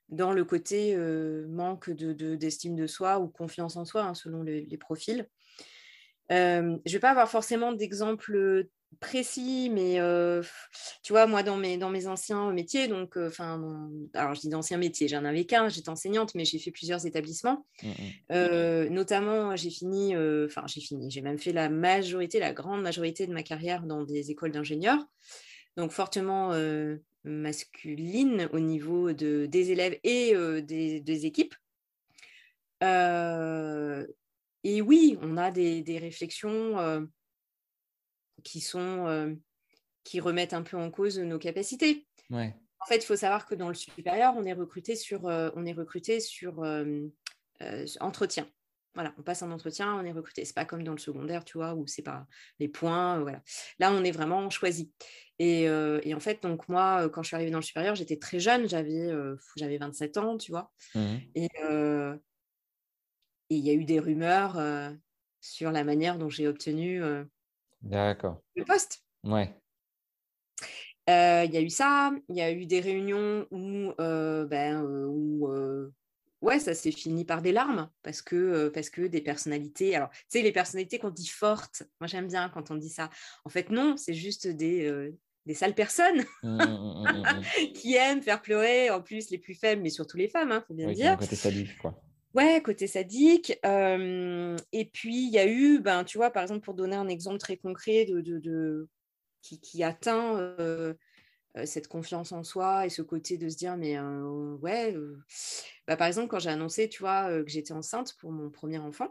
dans le côté euh, manque de, de, d'estime de soi ou confiance en soi, hein, selon le, les profils. Euh, je ne vais pas avoir forcément d'exemples précis, mais euh, tu vois, moi, dans mes, dans mes anciens métiers, donc, euh, alors je dis d'anciens métiers, j'en avais qu'un, j'étais enseignante, mais j'ai fait plusieurs établissements. Mmh. Euh, notamment, j'ai fini, enfin, euh, j'ai fini, j'ai même fait la majorité, la grande majorité de ma carrière dans des écoles d'ingénieurs, donc fortement... Euh, masculine au niveau de, des élèves et euh, des, des équipes. Euh, et oui, on a des, des réflexions euh, qui, sont, euh, qui remettent un peu en cause nos capacités. Ouais. En fait, il faut savoir que dans le supérieur, on est recruté sur, euh, on est recruté sur euh, euh, entretien. Voilà, on passe un entretien, on est recruté. C'est pas comme dans le secondaire, tu vois, où c'est pas les points, voilà. Là, on est vraiment choisi. Et, euh, et en fait, donc moi, quand je suis arrivée dans le supérieur, j'étais très jeune, j'avais, euh, j'avais vingt-sept ans, tu vois. Mmh. Et il euh, y a eu des rumeurs euh, sur la manière dont j'ai obtenu euh, D'accord. le poste. Ouais. Il euh, y a eu ça, il y a eu des réunions où... Euh, ben, euh, où euh, ouais, ça s'est fini par des larmes parce que, euh, parce que des personnalités... Alors, tu sais, les personnalités qu'on dit fortes, moi, j'aime bien quand on dit ça. En fait, non, c'est juste des, euh, des sales personnes qui aiment faire pleurer, en plus, les plus faibles, mais surtout les femmes, il hein, faut bien oui, dire. Côté sadique, quoi. Ouais, côté sadique. Euh, et puis, il y a eu, ben, tu vois, par exemple, pour donner un exemple très concret de, de, de, qui, qui atteint... Euh, cette confiance en soi et ce côté de se dire mais euh, ouais euh... Bah, par exemple quand j'ai annoncé tu vois euh, que j'étais enceinte pour mon premier enfant,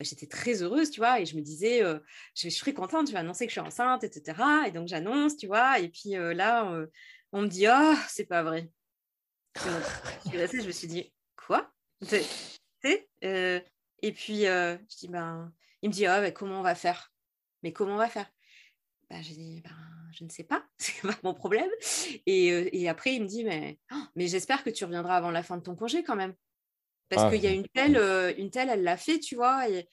bah, j'étais très heureuse tu vois et je me disais euh, je, je serais contente, je vais annoncer que je suis enceinte etc et donc j'annonce tu vois et puis euh, là euh, on me dit oh c'est pas vrai donc, je me suis dit quoi c'est, c'est euh... et puis euh, je dis ben il me dit oh, bah, comment on va faire mais comment on va faire bah, j'ai dit ben je ne sais pas, c'est pas mon problème. Et, euh, et après, il me dit, mais, oh, mais j'espère que tu reviendras avant la fin de ton congé quand même. Parce ah, qu'il y a une telle, euh, une telle, elle l'a fait, tu vois. Et,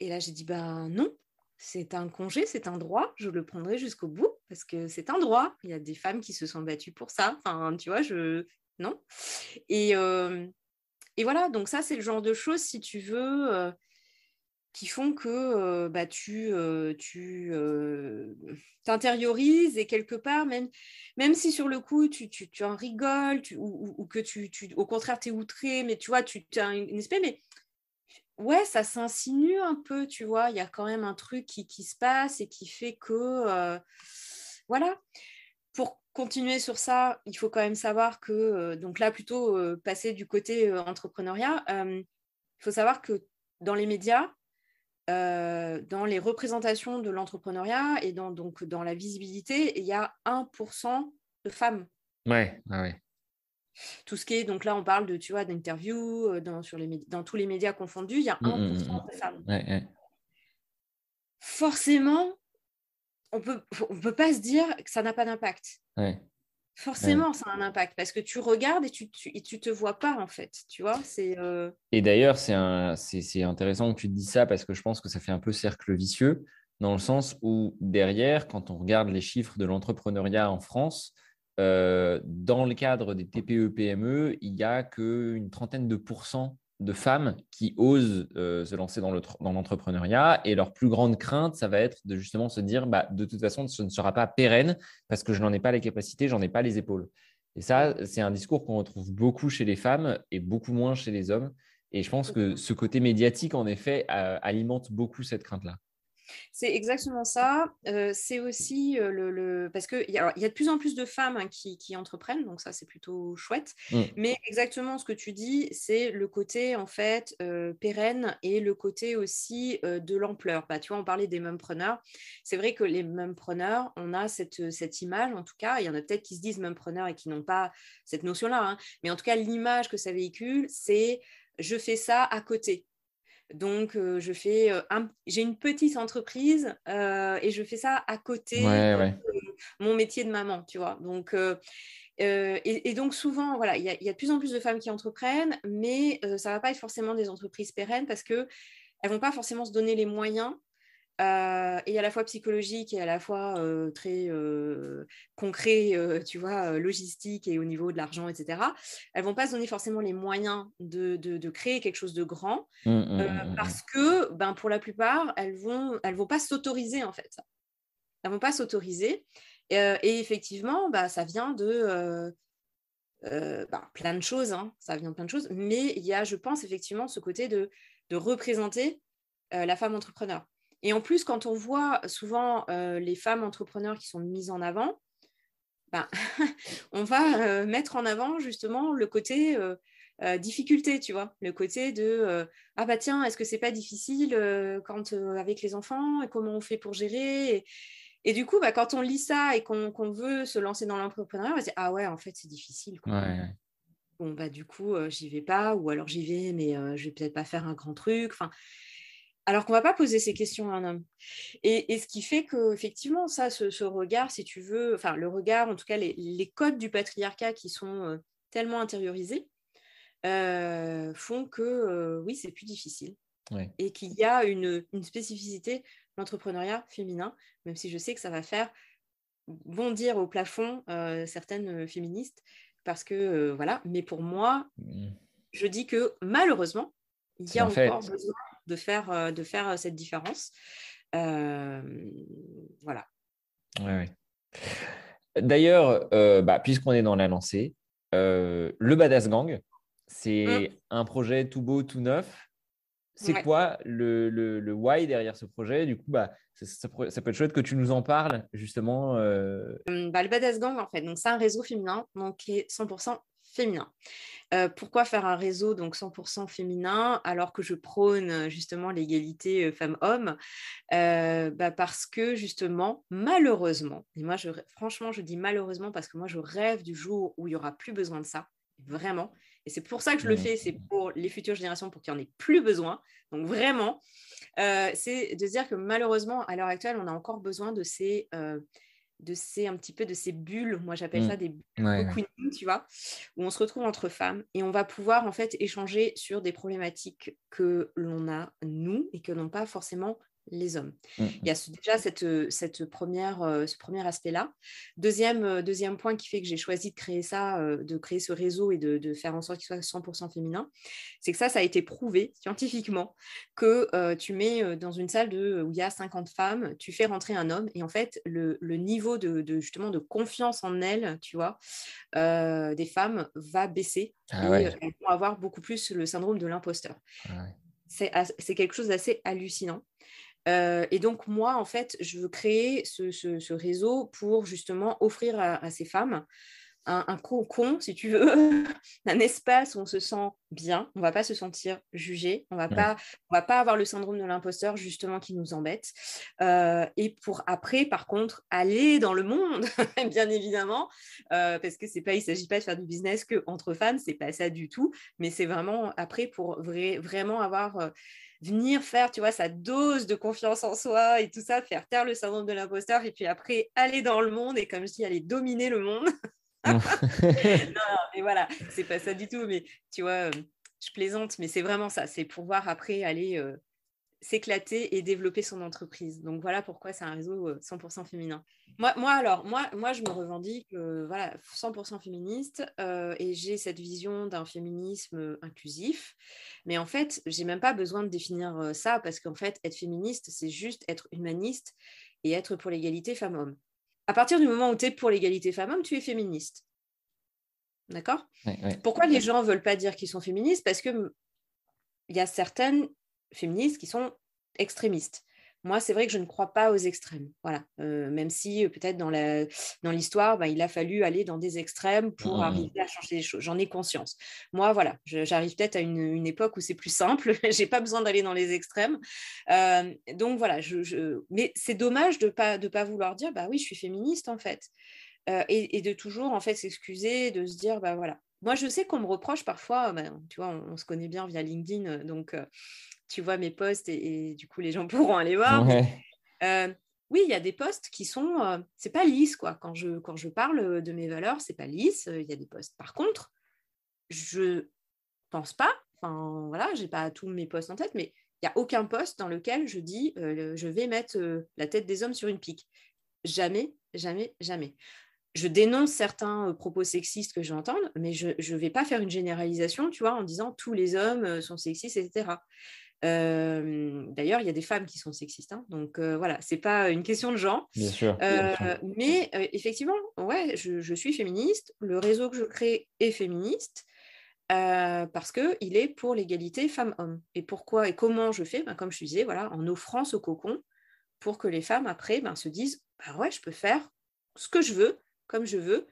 et là, j'ai dit, ben non, c'est un congé, c'est un droit. Je le prendrai jusqu'au bout parce que c'est un droit. Il y a des femmes qui se sont battues pour ça. Enfin, tu vois, je... Non. Et, euh, et voilà, donc ça, c'est le genre de choses, si tu veux... Euh, qui font que euh, bah, tu, euh, tu euh, t'intériorises et quelque part, même, même si sur le coup, tu, tu, tu en rigoles tu, ou, ou, ou que tu, tu, au contraire, tu es outré, mais tu vois, tu as une, une espèce, mais ouais, ça s'insinue un peu, tu vois, il y a quand même un truc qui, qui se passe et qui fait que, euh, voilà, pour continuer sur ça, il faut quand même savoir que, euh, donc là, plutôt euh, passer du côté euh, entrepreneuriat, il euh, faut savoir que dans les médias, Euh, dans les représentations de l'entrepreneuriat et dans, donc, dans la visibilité, il y a un pour cent de femmes. Ouais, ah ouais. Tout ce qui est, donc là, on parle de, tu vois, d'interviews, dans, sur les, dans tous les médias confondus, il y a un pour cent de femmes. Ouais, ouais. Forcément, on peut, ne peut pas se dire que ça n'a pas d'impact. Ouais. forcément, ouais. ça a un impact parce que tu regardes et tu, tu, et tu te vois pas, en fait, tu vois, c'est, euh... Et d'ailleurs, c'est, un, c'est, c'est intéressant que tu te dises ça parce que je pense que ça fait un peu cercle vicieux dans le sens où derrière, quand on regarde les chiffres de l'entrepreneuriat en France, euh, dans le cadre des T P E P M E, il n'y a qu'une trentaine de pourcents de femmes qui osent euh, se lancer dans, le, dans l'entrepreneuriat, et leur plus grande crainte, ça va être de justement se dire bah, de toute façon, ce ne sera pas pérenne parce que je n'en ai pas les capacités, j'en ai pas les épaules. Et ça, c'est un discours qu'on retrouve beaucoup chez les femmes et beaucoup moins chez les hommes. Et je pense que ce côté médiatique, en effet, euh, alimente beaucoup cette crainte-là. C'est exactement ça. Euh, c'est aussi euh, le, le parce que il y, y a de plus en plus de femmes hein, qui, qui entreprennent, donc ça c'est plutôt chouette. Mmh. Mais exactement ce que tu dis, c'est le côté en fait euh, pérenne et le côté aussi euh, de l'ampleur. Bah, tu vois, on parlait des mumpreneurs. C'est vrai que les mumpreneurs, on a cette cette image en tout cas. Il y en a peut-être qui se disent mumpreneurs et qui n'ont pas cette notion-là. Hein, mais en tout cas, l'image que ça véhicule, c'est je fais ça à côté. Donc, euh, je fais euh, un, j'ai une petite entreprise euh, et je fais ça à côté ouais, de ouais. mon métier de maman, tu vois. Donc, euh, euh, et, et donc, souvent, voilà, il y a, y a de plus en plus de femmes qui entreprennent, mais euh, ça ne va pas être forcément des entreprises pérennes parce qu'elles ne vont pas forcément se donner les moyens euh, et à la fois psychologique et à la fois euh, très euh, concret, euh, tu vois, logistique et au niveau de l'argent, et cetera. Elles ne vont pas se donner forcément les moyens de, de, de créer quelque chose de grand mmh, mmh, euh, mmh. parce que, ben, pour la plupart, elles ne vont, elles vont pas s'autoriser, en fait. Elles ne vont pas s'autoriser. Et, euh, et effectivement, bah, ça vient de... Euh, euh, bah, plein de choses, hein, ça vient de plein de choses. Mais il y a, je pense, effectivement, ce côté de, de représenter euh, la femme entrepreneur. Et en plus, quand on voit souvent euh, les femmes entrepreneurs qui sont mises en avant, ben, on va euh, mettre en avant justement le côté euh, euh, difficulté, tu vois, le côté de euh, « Ah bah tiens, est-ce que c'est pas difficile euh, quand, euh, avec les enfants et comment on fait pour gérer ?» et, et du coup, bah, quand on lit ça et qu'on, qu'on veut se lancer dans l'entrepreneuriat, on se dit « Ah ouais, en fait, c'est difficile. » ouais. Bon, bah du coup, euh, j'y vais pas ou alors j'y vais, mais euh, je vais peut-être pas faire un grand truc. Enfin, alors qu'on ne va pas poser ces questions à un homme. Et, et ce qui fait qu'effectivement, ça, ce, ce regard, si tu veux, enfin le regard, en tout cas les, les codes du patriarcat qui sont euh, tellement intériorisés, euh, font que, euh, oui, c'est plus difficile. Ouais. Et qu'il y a une, une spécificité de l'entrepreneuriat féminin, même si je sais que ça va faire bondir au plafond euh, certaines féministes, parce que, euh, voilà, mais pour moi, mmh. je dis que malheureusement, il y a en encore fait... besoin de faire, de faire cette différence. Euh, voilà. Ouais, ouais. D'ailleurs, euh, bah, puisqu'on est dans la lancée, euh, le Badass Gang, c'est mmh. un projet tout beau, tout neuf. C'est ouais. quoi le, le, le why derrière ce projet? Du coup, bah, ça, ça, ça peut être chouette que tu nous en parles, justement. Euh... Bah, le Badass Gang, en fait, donc, c'est un réseau féminin donc, qui est cent pour cent féminin. Euh, pourquoi faire un réseau donc cent pour cent féminin alors que je prône justement l'égalité femmes-hommes? euh, bah parce que justement, malheureusement, et moi je, franchement je dis malheureusement parce que moi je rêve du jour où il n'y aura plus besoin de ça, vraiment, et c'est pour ça que je le fais, c'est pour les futures générations, pour qu'il n'y en ait plus besoin, donc vraiment, euh, c'est de dire que malheureusement à l'heure actuelle on a encore besoin de ces... Euh, de ces, un petit peu de ces bulles, moi j'appelle mmh. ça des bulles ouais, cocooning, tu vois, où on se retrouve entre femmes et on va pouvoir en fait échanger sur des problématiques que l'on a nous et que n'ont pas forcément les hommes. Mmh. Il y a ce, déjà cette, cette première, euh, ce premier aspect-là. Deuxième, euh, deuxième point qui fait que j'ai choisi de créer ça, euh, de créer ce réseau et de, de faire en sorte qu'il soit cent pour cent féminin, c'est que ça, ça a été prouvé scientifiquement que euh, tu mets euh, dans une salle de, où il y a cinquante femmes, tu fais rentrer un homme et en fait, le, le niveau de, de, justement, de confiance en elles, tu vois, euh, des femmes va baisser ah, et ouais. euh, elles vont avoir beaucoup plus le syndrome de l'imposteur. Ah, ouais. c'est, c'est quelque chose d'assez hallucinant. Euh, et donc moi en fait je veux créer ce, ce, ce réseau pour justement offrir à, à ces femmes un, un cocon, si tu veux, un espace où on se sent bien, on ne va pas se sentir jugé, on ne va pas, on va pas avoir le syndrome de l'imposteur justement qui nous embête, euh, et pour après par contre aller dans le monde bien évidemment, euh, parce que c'est pas, il ne s'agit pas de faire du business qu'entre femmes, c'est pas ça du tout, mais c'est vraiment après pour vra- vraiment avoir euh, venir faire, tu vois, sa dose de confiance en soi et tout ça, faire taire le syndrome de l'imposteur et puis après aller dans le monde et comme je dis, aller dominer le monde non, non, mais voilà, c'est pas ça du tout. Mais tu vois, je plaisante, mais c'est vraiment ça. C'est pouvoir après aller euh, s'éclater et développer son entreprise. Donc voilà pourquoi c'est un réseau cent pour cent féminin. Moi, moi alors, moi, moi, je me revendique euh, voilà, cent pour cent féministe euh, et j'ai cette vision d'un féminisme inclusif. Mais en fait, j'ai même pas besoin de définir euh, ça parce qu'en fait, être féministe, c'est juste être humaniste et être pour l'égalité femmes-hommes. À partir du moment où tu es pour l'égalité femmes-hommes, tu es féministe. D'accord ? Ouais, ouais. Pourquoi les gens ne veulent pas dire qu'ils sont féministes ? Parce qu'il y a certaines féministes qui sont extrémistes. Moi, c'est vrai que je ne crois pas aux extrêmes. Voilà. Euh, même si, euh, peut-être, dans, la, dans l'histoire, bah, il a fallu aller dans des extrêmes pour mmh. arriver à changer les choses. J'en ai conscience. Moi, voilà, je, j'arrive peut-être à une, une époque où c'est plus simple. Je n'ai pas besoin d'aller dans les extrêmes. Euh, donc, voilà. Je, je... Mais c'est dommage de ne pas, de pas vouloir dire « bah oui, je suis féministe, en fait ». Euh, et, et de toujours en fait s'excuser, de se dire bah voilà. Moi je sais qu'on me reproche parfois, bah, tu vois, on, on se connaît bien via LinkedIn, donc euh, tu vois mes posts et, et du coup les gens pourront aller voir. Ouais. Euh, oui, il y a des posts qui sont, euh, c'est pas lisse quoi. Quand je quand je parle de mes valeurs, c'est pas lisse. Il euh, y a des posts. Par contre, je pense pas. Enfin voilà, j'ai pas tous mes posts en tête, mais il y a aucun post dans lequel je dis euh, le, je vais mettre euh, la tête des hommes sur une pique. Jamais, jamais, jamais. Je dénonce certains euh, propos sexistes que j'entends, mais je ne vais pas faire une généralisation, tu vois, en disant tous les hommes euh, sont sexistes, et cetera. Euh, d'ailleurs, il y a des femmes qui sont sexistes, hein, donc euh, voilà, c'est pas une question de genre. Bien sûr. Euh, bien sûr. Mais euh, effectivement, ouais, je, je suis féministe. Le réseau que je crée est féministe euh, parce que il est pour l'égalité femmes-hommes. Et pourquoi et comment je fais ? Ben, comme je disais, voilà, en offrant ce cocon pour que les femmes après, ben, se disent, bah ouais, je peux faire ce que je veux. Comme je veux,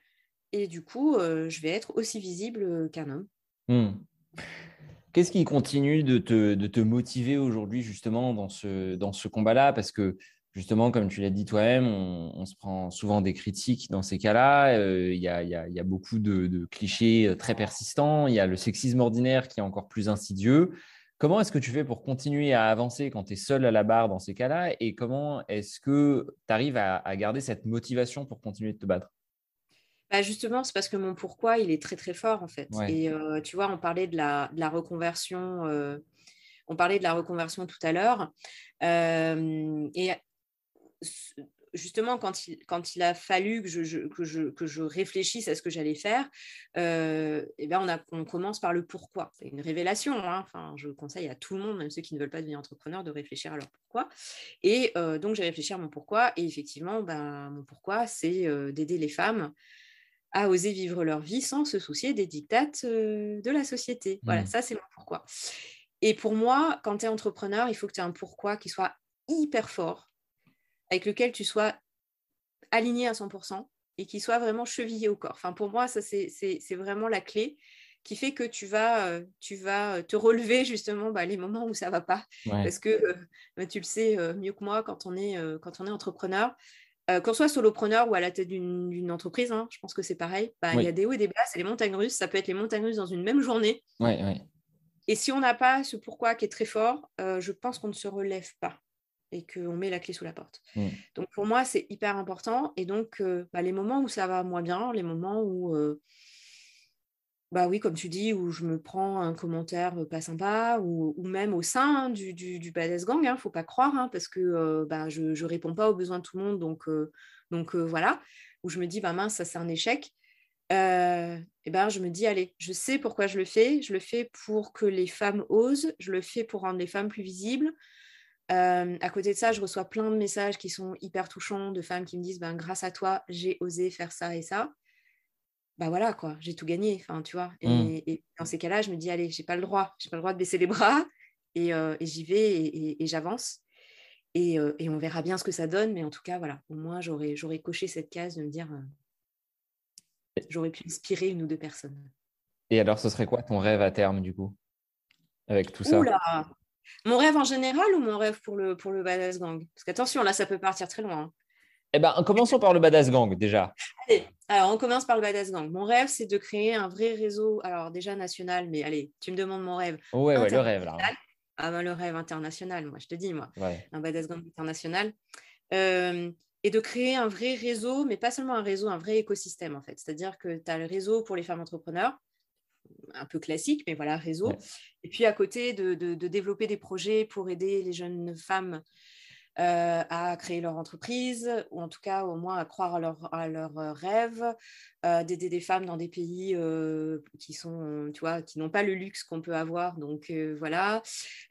et du coup, euh, je vais être aussi visible qu'un homme. Mmh. Qu'est-ce qui continue de te, de te motiver aujourd'hui, justement, dans ce, dans ce combat-là ? Parce que, justement, comme tu l'as dit toi-même, on, on se prend souvent des critiques dans ces cas-là. Il euh, y, y, y a beaucoup de, de clichés très persistants. Il y a le sexisme ordinaire qui est encore plus insidieux. Comment est-ce que tu fais pour continuer à avancer quand tu es seul à la barre dans ces cas-là ? Et comment est-ce que tu arrives à, à garder cette motivation pour continuer de te battre ? Bah justement, c'est parce que mon pourquoi, il est très, très fort, en fait. Ouais. Et euh, tu vois, on parlait de la, de la reconversion, euh, on parlait de la reconversion tout à l'heure. Euh, et justement, quand il, quand il a fallu que je, je, que, je, que je réfléchisse à ce que j'allais faire, euh, eh ben on, a, on commence par le pourquoi. C'est une révélation. Hein. Enfin, je conseille à tout le monde, même ceux qui ne veulent pas devenir entrepreneur, de réfléchir à leur pourquoi. Et euh, donc, j'ai réfléchi à mon pourquoi. Et effectivement, ben, mon pourquoi, c'est euh, d'aider les femmes à oser vivre leur vie sans se soucier des dictates euh, de la société. Mmh. Voilà, ça, c'est mon pourquoi. Et pour moi, quand tu es entrepreneur, il faut que tu aies un pourquoi qui soit hyper fort, avec lequel tu sois aligné à cent pour cent et qui soit vraiment chevillé au corps. Enfin, pour moi, ça, c'est, c'est, c'est vraiment la clé qui fait que tu vas, euh, tu vas te relever justement bah, les moments où ça ne va pas. Ouais. Parce que euh, bah, tu le sais euh, mieux que moi, quand on est, euh, quand on est entrepreneur, Euh, qu'on soit solopreneur ou à la tête d'une, d'une entreprise, hein, je pense que c'est pareil, bah, oui. Il y a des hauts et des bas, c'est les montagnes russes, ça peut être les montagnes russes dans une même journée. Oui, oui. Et si on n'a pas ce pourquoi qui est très fort, euh, je pense qu'on ne se relève pas et qu'on met la clé sous la porte. Mmh. Donc pour moi, c'est hyper important. Et donc, euh, bah, les moments où ça va moins bien, les moments où, euh, bah oui, comme tu dis, où je me prends un commentaire pas sympa, ou, ou même au sein hein, du, du, du Badass Gang, hein, faut pas croire, hein, parce que euh, bah, je, je réponds pas aux besoins de tout le monde, donc, euh, donc euh, voilà, où je me dis, bah mince, ça c'est un échec, euh, et ben je me dis, allez, je sais pourquoi je le fais, je le fais pour que les femmes osent, je le fais pour rendre les femmes plus visibles. Euh, à côté de ça, je reçois plein de messages qui sont hyper touchants, de femmes qui me disent, ben grâce à toi, j'ai osé faire ça et ça. Bah voilà quoi, j'ai tout gagné, enfin tu vois, et, mmh. et dans ces cas-là, je me dis allez, j'ai pas le droit, j'ai pas le droit de baisser les bras, et, euh, et j'y vais et, et, et j'avance, et, euh, et on verra bien ce que ça donne, mais en tout cas voilà, au moins j'aurais j'aurais coché cette case de me dire euh, j'aurais pu inspirer une ou deux personnes. Et alors, ce serait quoi ton rêve à terme du coup, avec tout ça ? Oula ! Mon rêve en général ou mon rêve pour le pour le Badass Gang ? Parce qu'attention là, ça peut partir très loin. Hein. Eh ben, commençons par le Badass Gang, déjà. Allez, alors on commence par le Badass Gang. Mon rêve, c'est de créer un vrai réseau, alors déjà national, mais allez, tu me demandes mon rêve. Ouais, ouais, le rêve, là. Hein. Ah ben, le rêve international, moi, je te dis, moi. Ouais. Un Badass Gang international. Euh, et de créer un vrai réseau, mais pas seulement un réseau, un vrai écosystème en fait. C'est-à-dire que tu as le réseau pour les femmes entrepreneurs, un peu classique, mais voilà, réseau. Ouais. Et puis à côté de, de, de développer des projets pour aider les jeunes femmes euh, à créer leur entreprise, ou en tout cas au moins à croire à leurs à leur rêves, euh, d'aider des femmes dans des pays euh, qui sont, tu vois, qui n'ont pas le luxe qu'on peut avoir. Donc euh, voilà,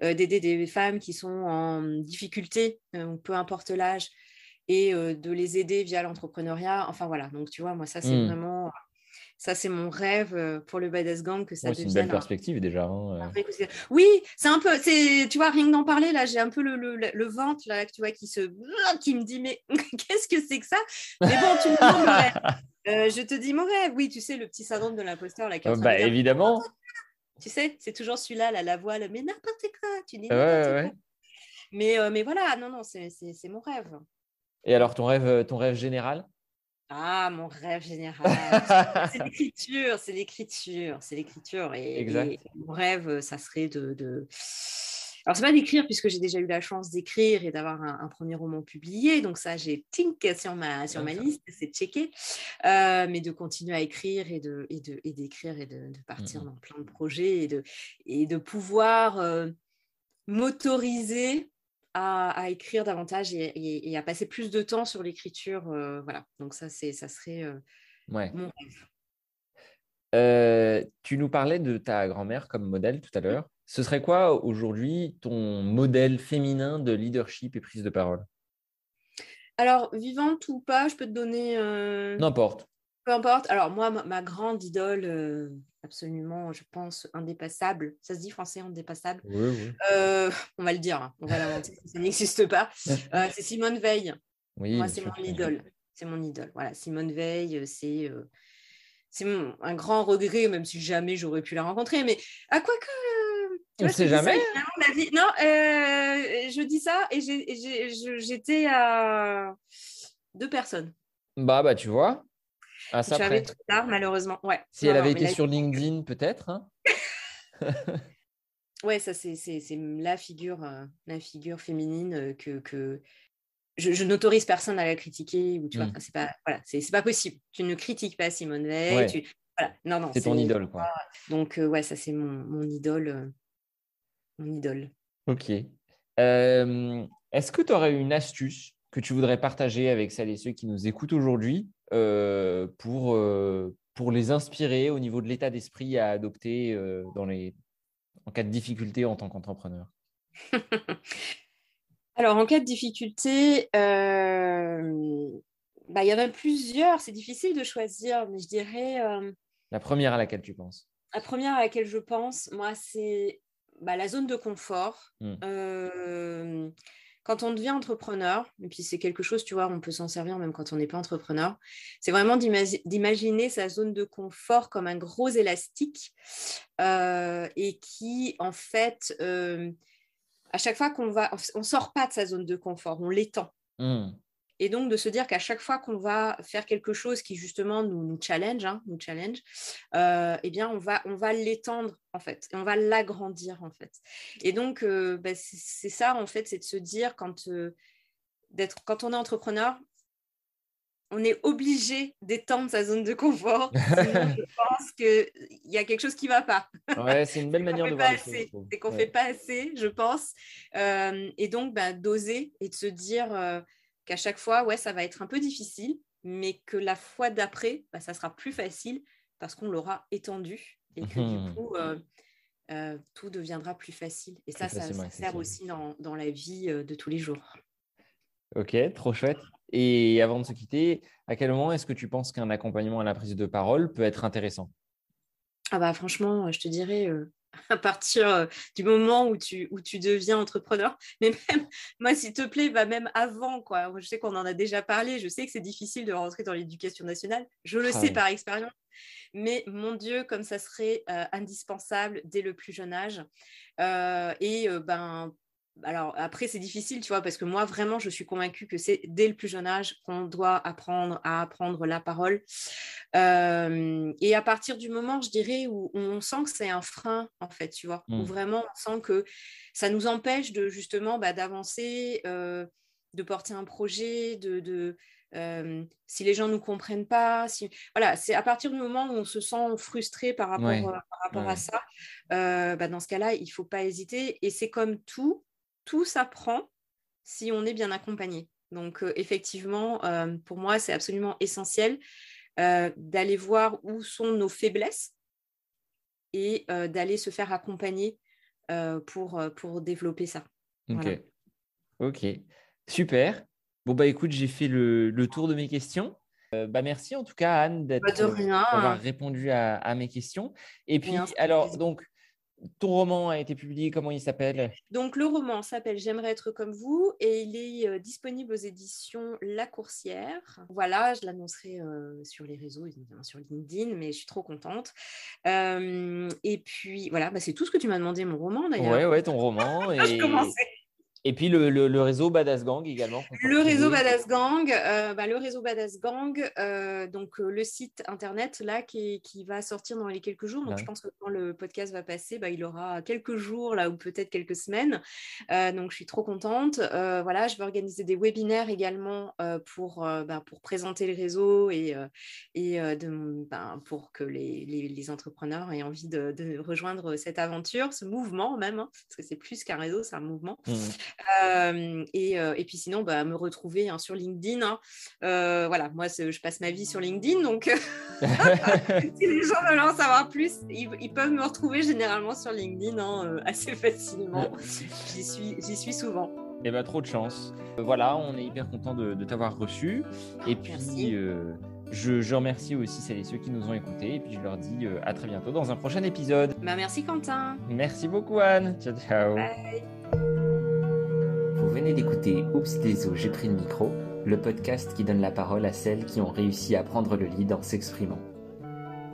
euh, d'aider des femmes qui sont en difficulté, euh, peu importe l'âge, et euh, de les aider via l'entrepreneuriat. Enfin voilà, donc tu vois, moi ça c'est mmh. vraiment... Ça, c'est mon rêve pour le Badass Gang, que ça ouais, devienne... C'est une belle perspective, un... déjà. Hein. Oui, c'est un peu... C'est, tu vois, rien que d'en parler, là, j'ai un peu le, le, le ventre, là, tu vois, qui, se... qui me dit, mais qu'est-ce que c'est que ça? Mais bon, tu me demandes mon rêve. Euh, je te dis mon rêve. Oui, tu sais, le petit syndrome de l'imposteur, là. Qui euh, bah, évidemment. Tu sais, c'est toujours celui-là, là, la voix, là, mais n'importe quoi, tu n'es n'importe ouais, quoi. Ouais. Mais, euh, mais voilà, non, non, c'est, c'est, c'est mon rêve. Et alors, ton rêve, ton rêve général? Ah, mon rêve général, c'est l'écriture, c'est l'écriture, c'est l'écriture. Et, et mon rêve, ça serait de, de... Alors, c'est pas d'écrire, puisque j'ai déjà eu la chance d'écrire et d'avoir un, un premier roman publié. Donc ça, j'ai tink sur ma, sur ma liste, c'est checké. Euh, mais de continuer à écrire et, de, et, de, et d'écrire et de, de partir mmh. dans plein de projets et de, et de pouvoir euh, m'autoriser... À, à écrire davantage et, et, et à passer plus de temps sur l'écriture. Euh, voilà, donc ça, c'est, ça serait euh, ouais. mon rêve. Euh, tu nous parlais de ta grand-mère comme modèle tout à l'heure. Mmh. Ce serait quoi aujourd'hui ton modèle féminin de leadership et prise de parole? Alors, vivante ou pas, je peux te donner… Euh... N'importe. Peu importe. Alors, moi, ma, ma grande idole… Euh... absolument, je pense, indépassable. Ça se dit français, indépassable. Oui, oui. Euh, on va le dire, hein. On va l'inventer, ça n'existe pas. Euh, c'est Simone Veil. Oui, moi, c'est mon idole. C'est mon idole. Voilà, Simone Veil, c'est, euh, c'est mon, un grand regret, même si jamais j'aurais pu la rencontrer. Mais à quoi que… Euh, on ne sait jamais. Ça, la vie. Non, euh, je dis ça et, j'ai, et j'ai, j'étais à deux personnes. Bah, bah tu vois. Ah, ça je l'avais trop tard, malheureusement. Ouais. Si non, elle avait non, été là, sur LinkedIn, peut-être. Hein ouais, ça, c'est, c'est, c'est la, figure, euh, la figure féminine euh, que, que je, je n'autorise personne à la critiquer. Ou, tu mm. vois, c'est pas, voilà, c'est, c'est pas possible. Tu ne critiques pas Simone Veil. Ouais. Tu... Voilà. Non, non, c'est, c'est ton idole, quoi. Donc, euh, ouais, ça, c'est mon, mon idole. Euh, mon idole. OK. Euh, est-ce que tu aurais une astuce que tu voudrais partager avec celles et ceux qui nous écoutent aujourd'hui euh, pour, euh, pour les inspirer au niveau de l'état d'esprit à adopter euh, dans les... en cas de difficulté en tant qu'entrepreneur? Alors, en cas de difficulté, euh, bah, y en a plusieurs. C'est difficile de choisir, mais je dirais… Euh, la première à laquelle tu penses? La première à laquelle je pense, moi, c'est bah, la zone de confort. Mmh. Euh, Quand on devient entrepreneur, et puis c'est quelque chose, tu vois, on peut s'en servir même quand on n'est pas entrepreneur, c'est vraiment d'imagi- d'imaginer sa zone de confort comme un gros élastique euh, et qui, en fait, euh, à chaque fois qu'on va, on ne sort pas de sa zone de confort, on l'étend. Mmh. Et donc, de se dire qu'à chaque fois qu'on va faire quelque chose qui, justement, nous, nous challenge, hein, nous challenge euh, eh bien, on va, on va l'étendre, en fait. Et on va l'agrandir, en fait. Et donc, euh, bah, c'est, c'est ça, en fait, c'est de se dire, quand, euh, d'être, quand on est entrepreneur, on est obligé d'étendre sa zone de confort. Sinon, je pense qu'il y a quelque chose qui ne va pas. Ouais, c'est une belle manière de voir les choses. C'est qu'on ne ouais. fait pas assez, je pense. Euh, et donc, bah, d'oser et de se dire... Euh, qu'à chaque fois, ouais, ça va être un peu difficile, mais que la fois d'après, bah, ça sera plus facile parce qu'on l'aura étendu et que mmh. du coup, euh, euh, tout deviendra plus facile. Et ça, ça, ça sert aussi dans, dans la vie de tous les jours. Ok, trop chouette. Et avant de se quitter, à quel moment est-ce que tu penses qu'un accompagnement à la prise de parole peut être intéressant? Ah bah franchement, je te dirais... Euh... à partir du moment où tu, où tu deviens entrepreneur, mais même, moi, s'il te plaît, va bah même avant, quoi. Je sais qu'on en a déjà parlé, je sais que c'est difficile de rentrer dans l'éducation nationale, je le ah sais oui. par expérience, mais mon Dieu, comme ça serait euh, indispensable dès le plus jeune âge. Euh, et euh, ben, alors après, c'est difficile, tu vois, parce que moi, vraiment, je suis convaincue que c'est dès le plus jeune âge qu'on doit apprendre à apprendre la parole. Euh, et à partir du moment, je dirais, où, où on sent que c'est un frein, en fait, tu vois, mmh. où vraiment on sent que ça nous empêche de, justement, bah, d'avancer, euh, de porter un projet, de, de euh, si les gens ne nous comprennent pas, si, voilà, c'est à partir du moment où on se sent frustré par rapport, ouais. euh, par rapport ouais. à ça, euh, bah dans ce cas-là, il ne faut pas hésiter. Et c'est comme tout, tout s'apprend si on est bien accompagné. Donc euh, effectivement, euh, pour moi, c'est absolument essentiel euh, d'aller voir où sont nos faiblesses et euh, d'aller se faire accompagner euh, pour, pour développer ça. Ok. Voilà. Ok. Super. Bon, bah écoute, j'ai fait le, le tour de mes questions. Euh, bah merci en tout cas, Anne, d'être, d'avoir répondu à, à mes questions. Et puis, bien, alors, plaisir. Donc, ton roman a été publié, comment il s'appelle ? Donc, le roman s'appelle « J'aimerais être comme vous » et il est euh, disponible aux éditions La Courcière. Voilà, je l'annoncerai euh, sur les réseaux, sur LinkedIn, mais je suis trop contente. Euh, et puis, voilà, bah, c'est tout ce que tu m'as demandé, mon roman d'ailleurs. Ouais, ouais, ton roman. Et... je commençais. Et puis le, le, le réseau Badass Gang également. Le réseau Badass Gang, euh, bah, le réseau Badass Gang, euh, donc euh, le site internet là qui, qui va sortir dans les quelques jours. Donc ouais. je pense que quand le podcast va passer, bah, il aura quelques jours là ou peut-être quelques semaines. Euh, donc je suis trop contente. Euh, voilà, je vais organiser des webinaires également euh, pour euh, bah, pour présenter le réseau et euh, et euh, de, bah, pour que les, les les entrepreneurs aient envie de, de rejoindre cette aventure, ce mouvement même, hein, parce que c'est plus qu'un réseau, c'est un mouvement. Mmh. Euh, et, euh, et puis sinon bah, me retrouver hein, sur LinkedIn hein. euh, voilà, moi je passe ma vie sur LinkedIn donc si les gens veulent en savoir plus ils, ils peuvent me retrouver généralement sur LinkedIn hein, euh, assez facilement. j'y suis, j'y suis souvent. Et bah, trop de chance. Voilà, on est hyper content de, de t'avoir reçu et puis euh, je, je remercie aussi celles et ceux qui nous ont écoutés et puis je leur dis euh, à très bientôt dans un prochain épisode. Bah, merci Quentin. Merci beaucoup Anne. Ciao ciao. Bye. Vous venez d'écouter Oups des eaux, j'ai pris le micro, le podcast qui donne la parole à celles qui ont réussi à prendre le lead en s'exprimant.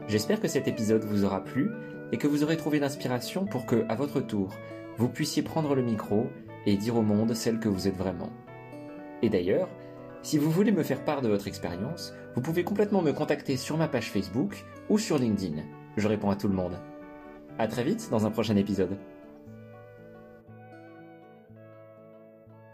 J'espère que cet épisode vous aura plu et que vous aurez trouvé l'inspiration pour que, à votre tour, vous puissiez prendre le micro et dire au monde celle que vous êtes vraiment. Et d'ailleurs, si vous voulez me faire part de votre expérience, vous pouvez complètement me contacter sur ma page Facebook ou sur LinkedIn. Je réponds à tout le monde. À très vite dans un prochain épisode.